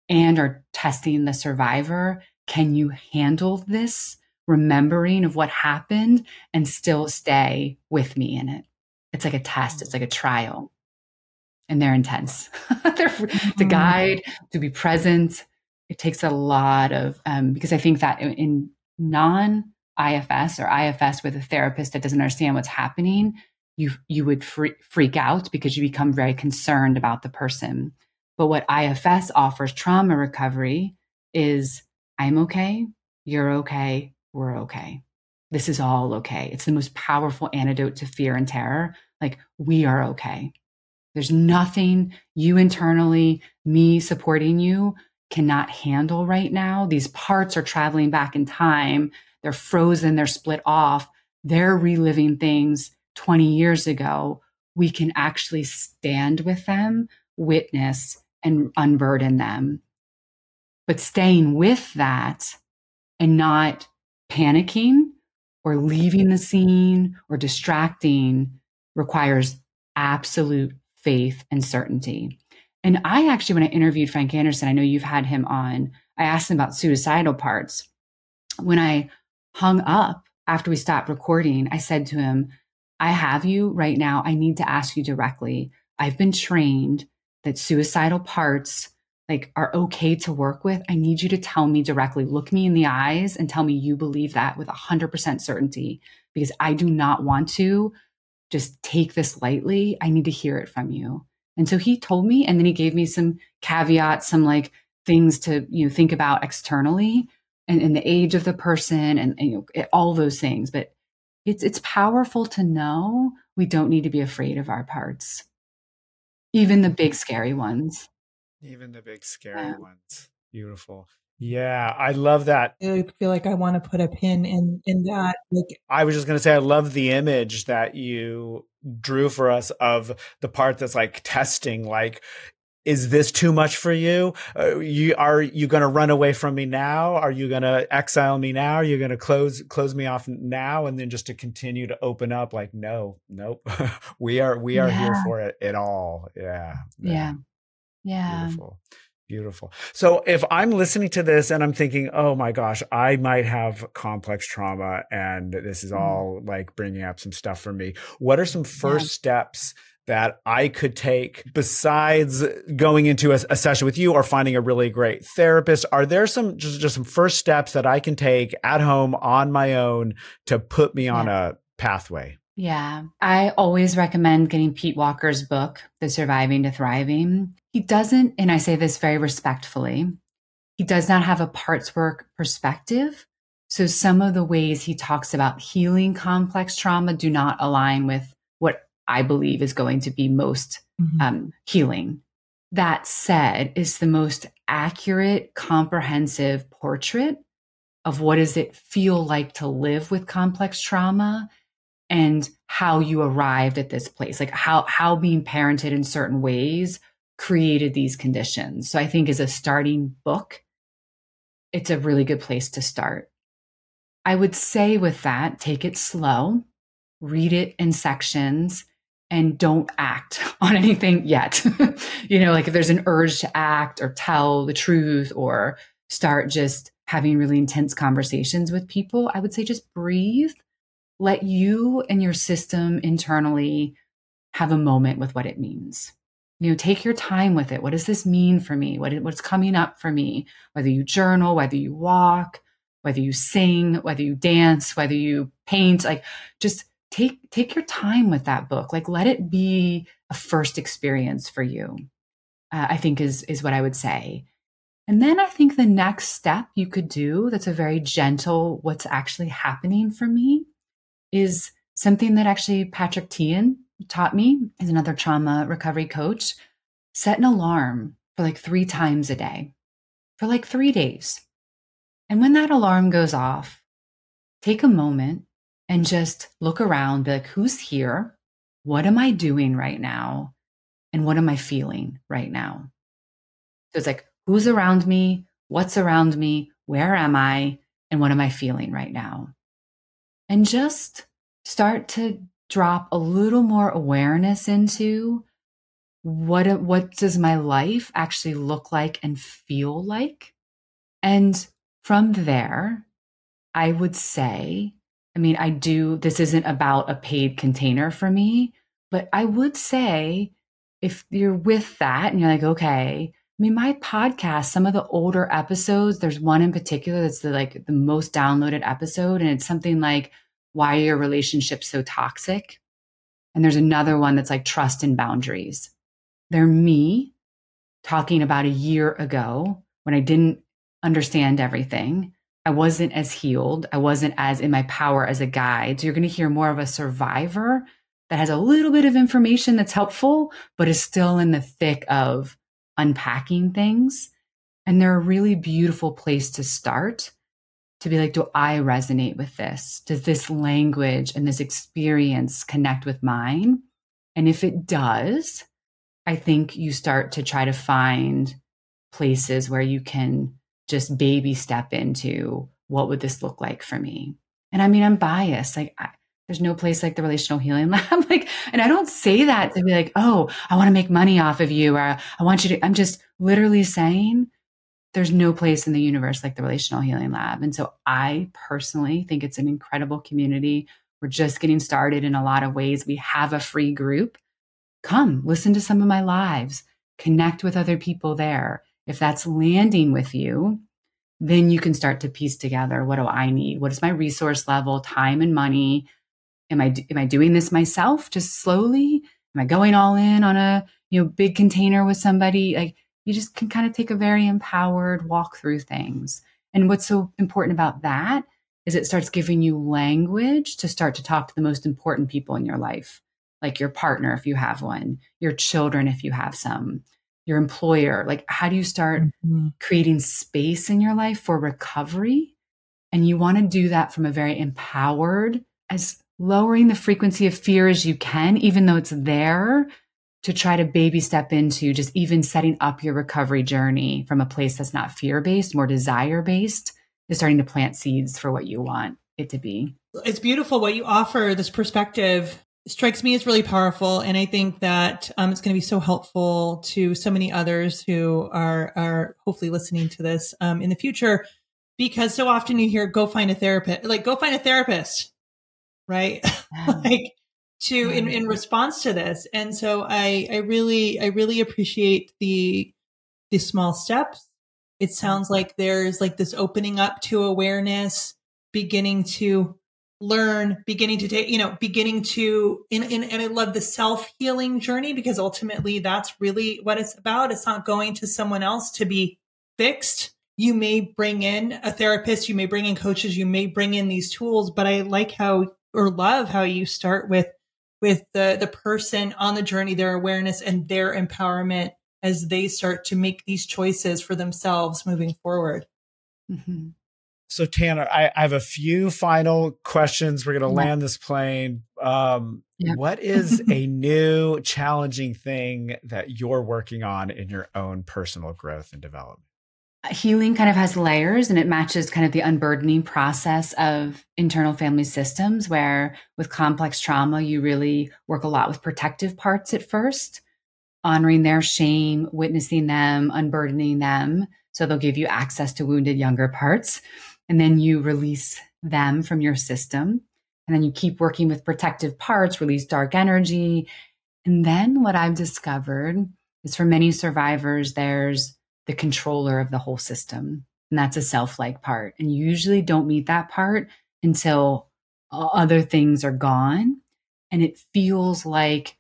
and are testing the survivor. Can you handle this remembering of what happened and still stay with me in it? It's like a test. It's like a trial. And they're intense. They're to guide, to be present. It takes a lot of, um, because I think that in, in non I F S or I F S with a therapist that doesn't understand what's happening, you you would freak, freak out because you become very concerned about the person. But what I F S offers trauma recovery is, I'm okay, you're okay, we're okay. This is all okay. It's the most powerful antidote to fear and terror. Like, we are okay. There's nothing you internally, me supporting you, cannot handle right now. These parts are traveling back in time. They're frozen. They're split off. They're reliving things twenty years ago. We can actually stand with them, witness, and unburden them. But staying with that and not panicking or leaving the scene or distracting requires absolute faith and certainty. And I actually, when I interviewed Frank Anderson, I know you've had him on, I asked him about suicidal parts. When I hung up after we stopped recording, I said to him, I have you right now. I need to ask you directly. I've been trained that suicidal parts like are okay to work with. I need you to tell me directly, look me in the eyes and tell me you believe that with one hundred percent certainty, because I do not want to just take this lightly. I need to hear it from you. And so he told me, and then he gave me some caveats, some like things to, you know, think about externally and, and the age of the person and, and you know, all those things. But it's, it's powerful to know we don't need to be afraid of our parts, even the big, scary ones. Even the big, scary yeah. ones. Beautiful. Yeah, I love that. I feel like I want to put a pin in in that. Like, I was just going to say, I love the image that you drew for us of the part that's like testing, like, is this too much for you? Uh, you are you going to run away from me now? Are you going to exile me now? Are you going to close close me off now? And then just to continue to open up, like, no, nope, we are we are yeah. here for it at all. Yeah, yeah, yeah. Beautiful. Beautiful. So if I'm listening to this and I'm thinking, oh my gosh, I might have complex trauma and this is all like bringing up some stuff for me, what are some first yeah. steps that I could take besides going into a, a session with you or finding a really great therapist? Are there some just, just some first steps that I can take at home on my own to put me yeah. on a pathway? Yeah. I always recommend getting Pete Walker's book, The Surviving to Thriving. He doesn't, and I say this very respectfully, he does not have a parts work perspective. So some of the ways he talks about healing complex trauma do not align with what I believe is going to be most mm-hmm. um, healing. That said, it's the most accurate, comprehensive portrait of what does it feel like to live with complex trauma and how you arrived at this place, like how, how being parented in certain ways created these conditions. So I think as a starting book, it's a really good place to start. I would say with that, take it slow, read it in sections, and don't act on anything yet. You know, like if there's an urge to act or tell the truth or start just having really intense conversations with people, I would say just breathe. Let you and your system internally have a moment with what it means. You know, take your time with it. What does this mean for me? What, what's coming up for me? Whether you journal, whether you walk, whether you sing, whether you dance, whether you paint, like just take, take your time with that book. Like let it be a first experience for you, uh, I think is, is what I would say. And then I think the next step you could do that's a very gentle, what's actually happening for me, is something that actually Patrick Tian taught me, is another trauma recovery coach. Set an alarm for like three times a day for like three days. And when that alarm goes off, take a moment and just look around, be like, who's here? What am I doing right now? And what am I feeling right now? So it's like, who's around me? What's around me? Where am I? And what am I feeling right now? And just start to drop a little more awareness into what, what does my life actually look like and feel like? And from there, I would say, I mean, I do, this isn't about a paid container for me, but I would say if you're with that and you're like, okay, I mean, my podcast, some of the older episodes, there's one in particular that's the, like the most downloaded episode. And it's something like, why are your relationships so toxic? And there's another one that's like trust and boundaries. They're me talking about a year ago when I didn't understand everything. I wasn't as healed. I wasn't as in my power as a guide. So you're going to hear more of a survivor that has a little bit of information that's helpful, but is still in the thick of unpacking things. And they're a really beautiful place to start, to be like, do I resonate with this? Does this language and this experience connect with mine? And if it does, I think you start to try to find places where you can just baby step into, what would this look like for me? And I mean, I'm biased. Like I, there's no place like the Relational Healing Lab. Like, and I don't say that to be like, oh, I want to make money off of you, or I want you to, I'm just literally saying there's no place in the universe like the Relational Healing Lab. And so I personally think it's an incredible community. We're just getting started in a lot of ways. We have a free group. Come listen to some of my lives, connect with other people there. If that's landing with you, then you can start to piece together, what do I need? What is my resource level, time and money? Am I, am I doing this myself just slowly? Am I going all in on a, you know, big container with somebody? Like, you just can kind of take a very empowered walk through things. And what's so important about that is it starts giving you language to start to talk to the most important people in your life, like your partner, if you have one, your children, if you have some, your employer. Like, how do you start mm-hmm. creating space in your life for recovery? And you want to do that from a very empowered, as lowering the frequency of fear as you can, even though it's there, to try to baby step into just even setting up your recovery journey from a place that's not fear-based, more desire-based, is starting to plant seeds for what you want it to be. It's beautiful what you offer. This perspective strikes me as really powerful. And I think that um, it's going to be so helpful to so many others who are, are hopefully listening to this um, in the future, because so often you hear, go find a therapist, like go find a therapist, right? Yeah. like to in, in response to this. And so I, I really, I really appreciate the, the small steps. It sounds like there's like this opening up to awareness, beginning to learn, beginning to take, you know, beginning to, in, in, and I love the self-healing journey, because ultimately that's really what it's about. It's not going to someone else to be fixed. You may bring in a therapist, you may bring in coaches, you may bring in these tools, but I like how, or love how you start with with the, the person on the journey, their awareness and their empowerment as they start to make these choices for themselves moving forward. Mm-hmm. So Tanner, I, I have a few final questions. We're going to yeah. land this plane. Um, yeah. What is a new challenging thing that you're working on in your own personal growth and development? Healing kind of has layers, and it matches kind of the unburdening process of internal family systems, where with complex trauma, you really work a lot with protective parts at first, honoring their shame, witnessing them, unburdening them. So they'll give you access to wounded younger parts, and then you release them from your system. And then you keep working with protective parts, release dark energy. And then what I've discovered is for many survivors, there's the controller of the whole system. And that's a self-like part. And you usually don't meet that part until other things are gone. And it feels like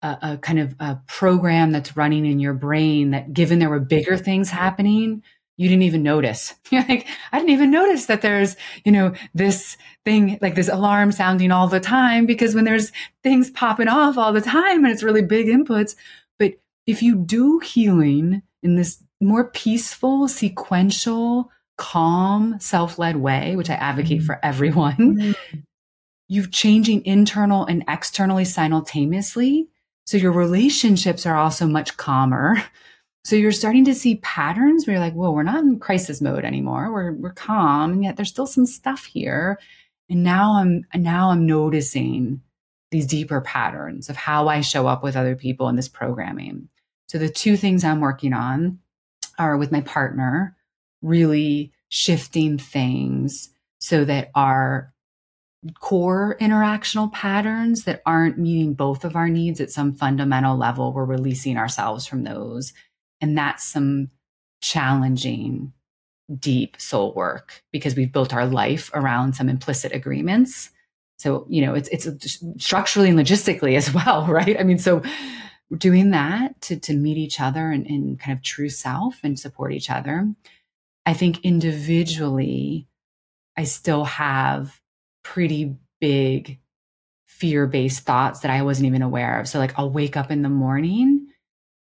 a, a kind of a program that's running in your brain that, given there were bigger things happening, you didn't even notice. You're like, I didn't even notice that there's, you know, this thing, like this alarm sounding all the time, because when there's things popping off all the time and it's really big inputs. But if you do healing in this more peaceful, sequential, calm, self-led way, which I advocate mm-hmm. for everyone, mm-hmm. you're changing internal and externally simultaneously. So your relationships are also much calmer. So you're starting to see patterns where you're like, whoa, we're not in crisis mode anymore. We're we're calm, and yet there's still some stuff here. And now I'm now I'm noticing these deeper patterns of how I show up with other people in this programming. So the two things I'm working on are with my partner, really shifting things so that our core interactional patterns that aren't meeting both of our needs at some fundamental level, we're releasing ourselves from those. And that's some challenging, deep soul work, because we've built our life around some implicit agreements. So, you know, it's it's structurally and logistically as well, right? I mean, so doing that to, to meet each other and, and kind of true self and support each other. I think individually, I still have pretty big fear-based thoughts that I wasn't even aware of. So like I'll wake up in the morning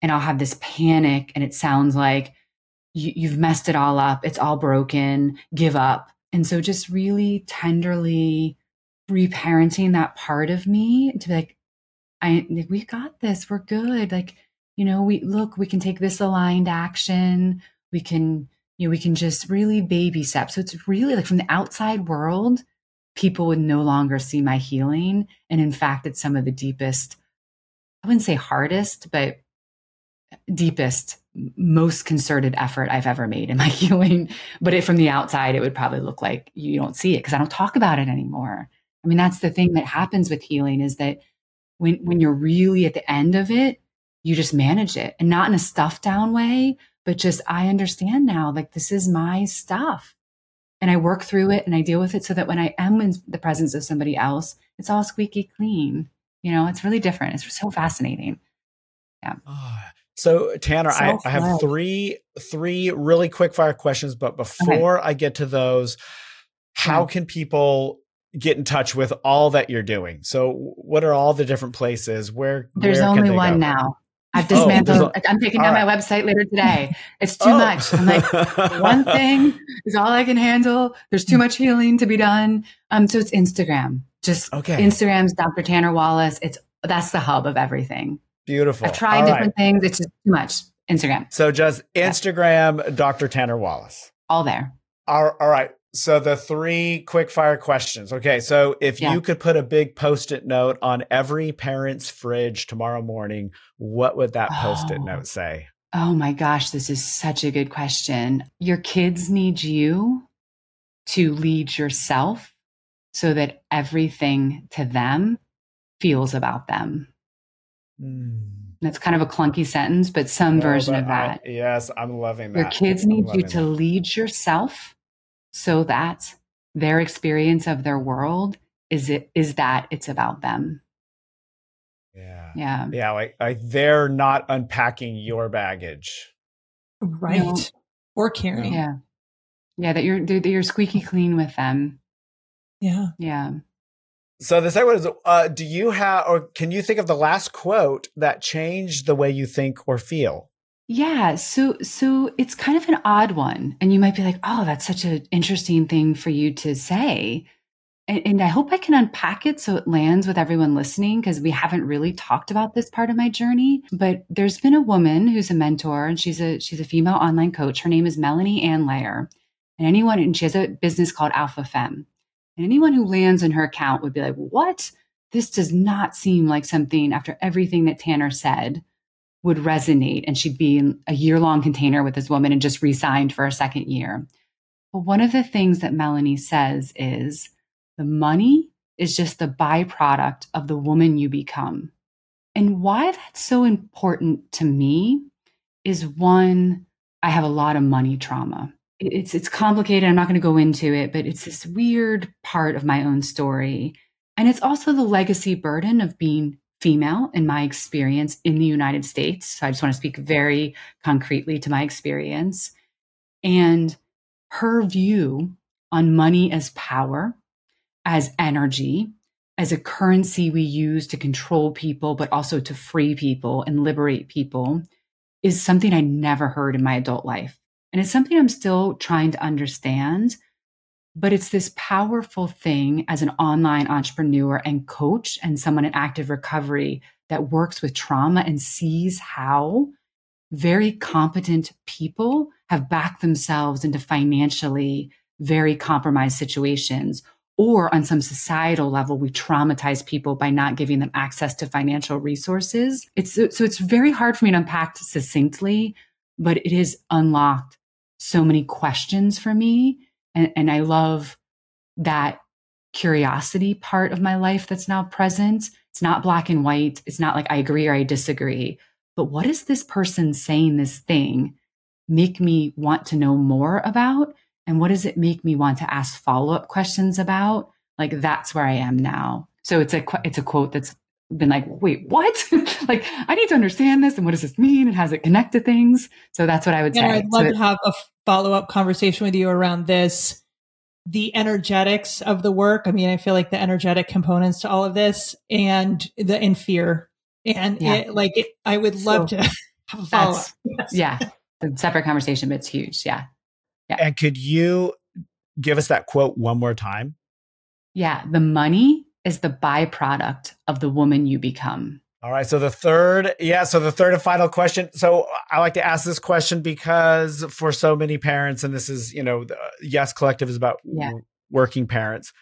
and I'll have this panic, and it sounds like you, you've messed it all up. It's all broken. Give up. And so just really tenderly reparenting that part of me to be like, I, like, we got this. We're good. Like, you know, we look, we can take this aligned action. We can, you know, we can just really baby step. So it's really like from the outside world, people would no longer see my healing. And in fact, it's some of the deepest, I wouldn't say hardest, but deepest, most concerted effort I've ever made in my healing. But it, from the outside, it would probably look like you don't see it because I don't talk about it anymore. I mean, that's the thing that happens with healing, is that when, when you're really at the end of it, you just manage it, and not in a stuffed down way, but just, I understand now, like this is my stuff and I work through it and I deal with it so that when I am in the presence of somebody else, it's all squeaky clean. You know, it's really different. It's so fascinating. Yeah. Oh. So Tanner, I, I have three three really quick fire questions, but before okay. I get to those, how yeah. can people get in touch with all that you're doing? So what are all the different places? Where There's where only can they one go? Now. I've dismantled. Oh, a, I'm taking down right. my website later today. It's too oh. much. I'm like, one thing is all I can handle. There's too much healing to be done. Um, so it's Instagram. Just okay. Instagram's Doctor Tanner Wallace. It's that's the hub of everything. Beautiful. I've tried all different right. things. It's just too much. Instagram. So just Instagram, yeah. Doctor Tanner Wallace. All there. All, all right. So the three quick fire questions. Okay. So if yeah. you could put a big post-it note on every parent's fridge tomorrow morning, what would that oh. post-it note say? Oh my gosh. This is such a good question. Your kids need you to lead yourself so that everything to them feels about them. Mm. That's kind of a clunky sentence, but some oh, version but of that. I, yes, I'm loving that. Your kids need you to that. lead yourself so that their experience of their world is it is that it's about them. Yeah. Yeah. Yeah. Like, like they're not unpacking your baggage. Right. No. Or carrying. No. Yeah. Yeah. That you're, that you're squeaky clean with them. Yeah. Yeah. So the second one is, uh, do you have, or can you think of the last quote that changed the way you think or feel? Yeah. So, so it's kind of an odd one, and you might be like, oh, that's such an interesting thing for you to say. And, and I hope I can unpack it so it lands with everyone listening, because we haven't really talked about this part of my journey. But there's been a woman who's a mentor, and she's a, she's a female online coach. Her name is Melanie Ann Layer, and anyone, and she has a business called Alpha Femme. And anyone who lands in her account would be like, what? This does not seem like something, after everything that Tanner said, would resonate. And she'd be in a year-long container with this woman and just re-signed for a second year. But one of the things that Melanie says is, the money is just the byproduct of the woman you become. And why that's so important to me is, one, I have a lot of money trauma. It's it's complicated. I'm not going to go into it, but it's this weird part of my own story. And it's also the legacy burden of being female in my experience in the United States. So I just want to speak very concretely to my experience. And her view on money as power, as energy, as a currency we use to control people, but also to free people and liberate people, is something I never heard in my adult life. And it's something I'm still trying to understand, but it's this powerful thing as an online entrepreneur and coach and someone in active recovery that works with trauma and sees how very competent people have backed themselves into financially very compromised situations. Or on some societal level, we traumatize people by not giving them access to financial resources. It's so it's very hard for me to unpack succinctly, but it has unlocked so many questions for me. And, and I love that curiosity part of my life that's now present. It's not black and white. It's not like I agree or I disagree. But what is this person saying this thing make me want to know more about? And what does it make me want to ask follow-up questions about? Like, that's where I am now. So it's a, it's a quote that's been like, wait, what? Like, I need to understand this. And what does this mean? And how does it connect to things? So that's what I would yeah, say. I'd love so to have a follow-up conversation with you around this, the energetics of the work. I mean, I feel like the energetic components to all of this and the in fear. And yeah. it, like, it, I would love so to have a follow-up. Yes. Yeah. A separate conversation, but it's huge. Yeah. Yeah. And could you give us that quote one more time? Yeah. The money is the byproduct of the woman you become. All right. So the third, yeah. So the third and final question. So I like to ask this question because for so many parents, and this is, you know, the Yes Collective is about yeah. w- working parents.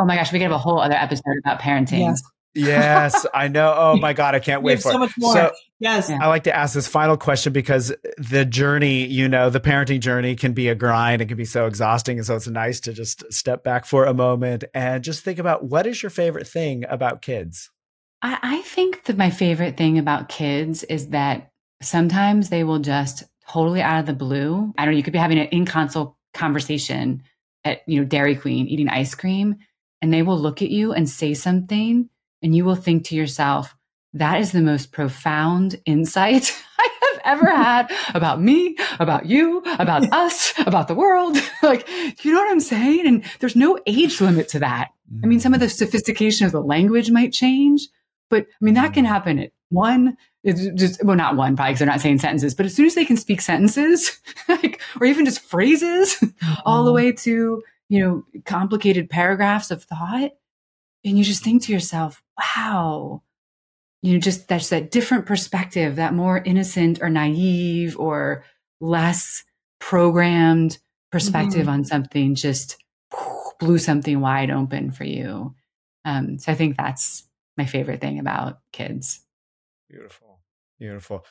Oh my gosh. We could have a whole other episode about parenting. Yes. Yes, I know. Oh my God, I can't we wait have for so it. Much more. So yes. I like to ask this final question because the journey, you know, the parenting journey can be a grind. It can be so exhausting. And so it's nice to just step back for a moment and just think about what is your favorite thing about kids? I, I think that my favorite thing about kids is that sometimes they will just totally out of the blue. I don't know, you could be having an in-console conversation at, you know, Dairy Queen, eating ice cream, and they will look at you and say something. And you will think to yourself, that is the most profound insight I have ever had about me, about you, about us, about the world. Like, you know what I'm saying? And there's no age limit to that. I mean, some of the sophistication of the language might change, but I mean, that can happen at one, it's just, well, not one, probably because they're not saying sentences, but as soon as they can speak sentences, like, or even just phrases, all the way to, you know, complicated paragraphs of thought. And you just think to yourself, wow, you know, just that's that different perspective, that more innocent or naive or less programmed perspective mm-hmm. on something just blew something wide open for you. Um, so I think that's my favorite thing about kids. Beautiful. Beautiful.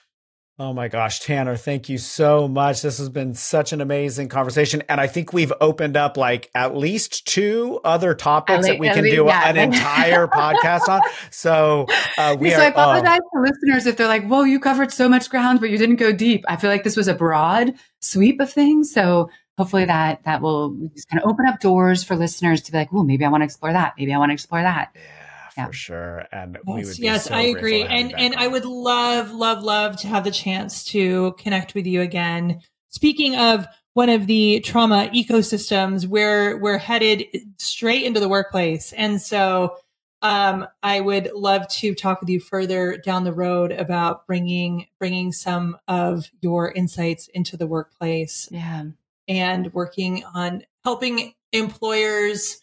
Oh my gosh, Tanner, thank you so much. This has been such an amazing conversation. And I think we've opened up like at least two other topics least, that we can least, do yeah. an entire podcast on. So uh, we so are- I apologize um, to listeners if they're like, whoa, you covered so much ground, but you didn't go deep. I feel like this was a broad sweep of things. So hopefully that that will just kind of open up doors for listeners to be like, well, maybe I want to explore that. Maybe I want to explore that. Yeah. Yeah. For sure. And yes, we would be yes, so I agree. And and on. I would love, love, love to have the chance to connect with you again. Speaking of one of the trauma ecosystems, we're we're headed straight into the workplace. And so um, I would love to talk with you further down the road about bringing bringing some of your insights into the workplace. Yeah. And working on helping employers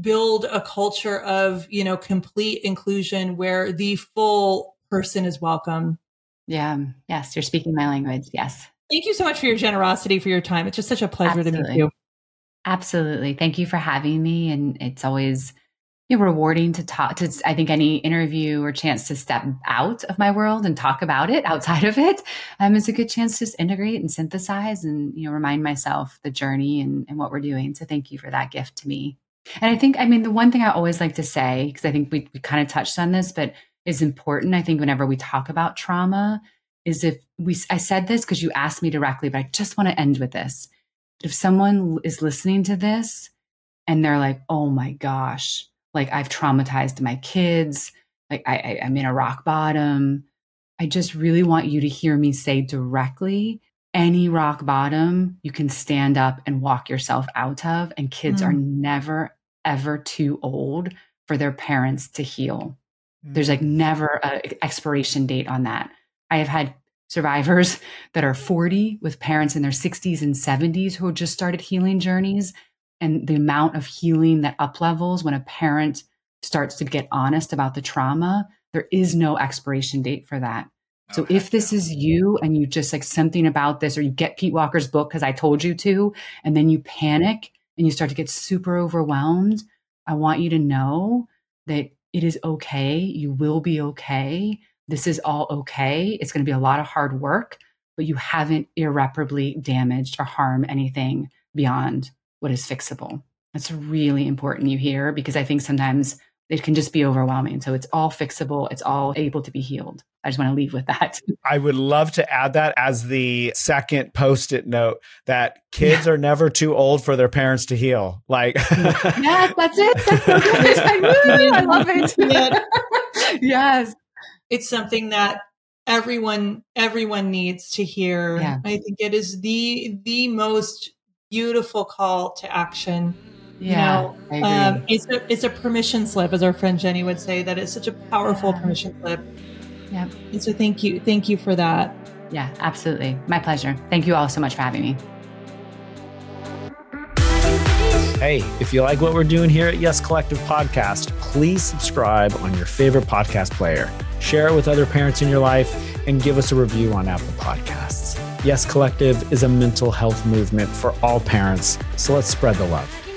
build a culture of, you know, complete inclusion where the full person is welcome. Yeah. Yes. You're speaking my language. Yes. Thank you so much for your generosity, for your time. It's just such a pleasure Absolutely. To meet you. Absolutely. Thank you for having me. And it's always you know, rewarding to talk to, I think, any interview or chance to step out of my world and talk about it outside of it. Um, it's a good chance to just integrate and synthesize and, you know, remind myself the journey and, and what we're doing. So thank you for that gift to me. And I think, I mean, the one thing I always like to say, because I think we, we kind of touched on this, but is important, I think, whenever we talk about trauma, is if we, I said this because you asked me directly, but I just want to end with this. If someone is listening to this and they're like, oh my gosh, like I've traumatized my kids, like I, I, I'm in a rock bottom, I just really want you to hear me say directly any rock bottom you can stand up and walk yourself out of. And kids mm. are never, ever too old for their parents to heal. Mm. There's like never an expiration date on that. I have had survivors that are forty with parents in their sixties and seventies who just started healing journeys. And the amount of healing that up levels when a parent starts to get honest about the trauma, there is no expiration date for that. So okay. if this is you and you just like something about this, or you get Pete Walker's book because I told you to, and then you panic and you start to get super overwhelmed, I want you to know that it is okay. You will be okay. This is all okay. It's going to be a lot of hard work, but you haven't irreparably damaged or harmed anything beyond what is fixable. That's really important you hear, because I think sometimes it can just be overwhelming. So it's all fixable. It's all able to be healed. I just want to leave with that. I would love to add that as the second post-it note, that kids yeah. are never too old for their parents to heal. Like, yes, that's it. That's so good. I love it. Yeah. Yes. It's something that everyone, everyone needs to hear. Yeah. I think it is the, the most beautiful call to action. Yeah, you know, um, it's a it's a permission slip, as our friend Jenny would say. That it's such a powerful yeah. permission slip. Yeah. And so thank you, thank you for that. Yeah, absolutely, my pleasure. Thank you all so much for having me. Hey, if you like what we're doing here at Yes Collective Podcast, please subscribe on your favorite podcast player. Share it with other parents in your life, and give us a review on Apple Podcasts. Yes Collective is a mental health movement for all parents, so let's spread the love.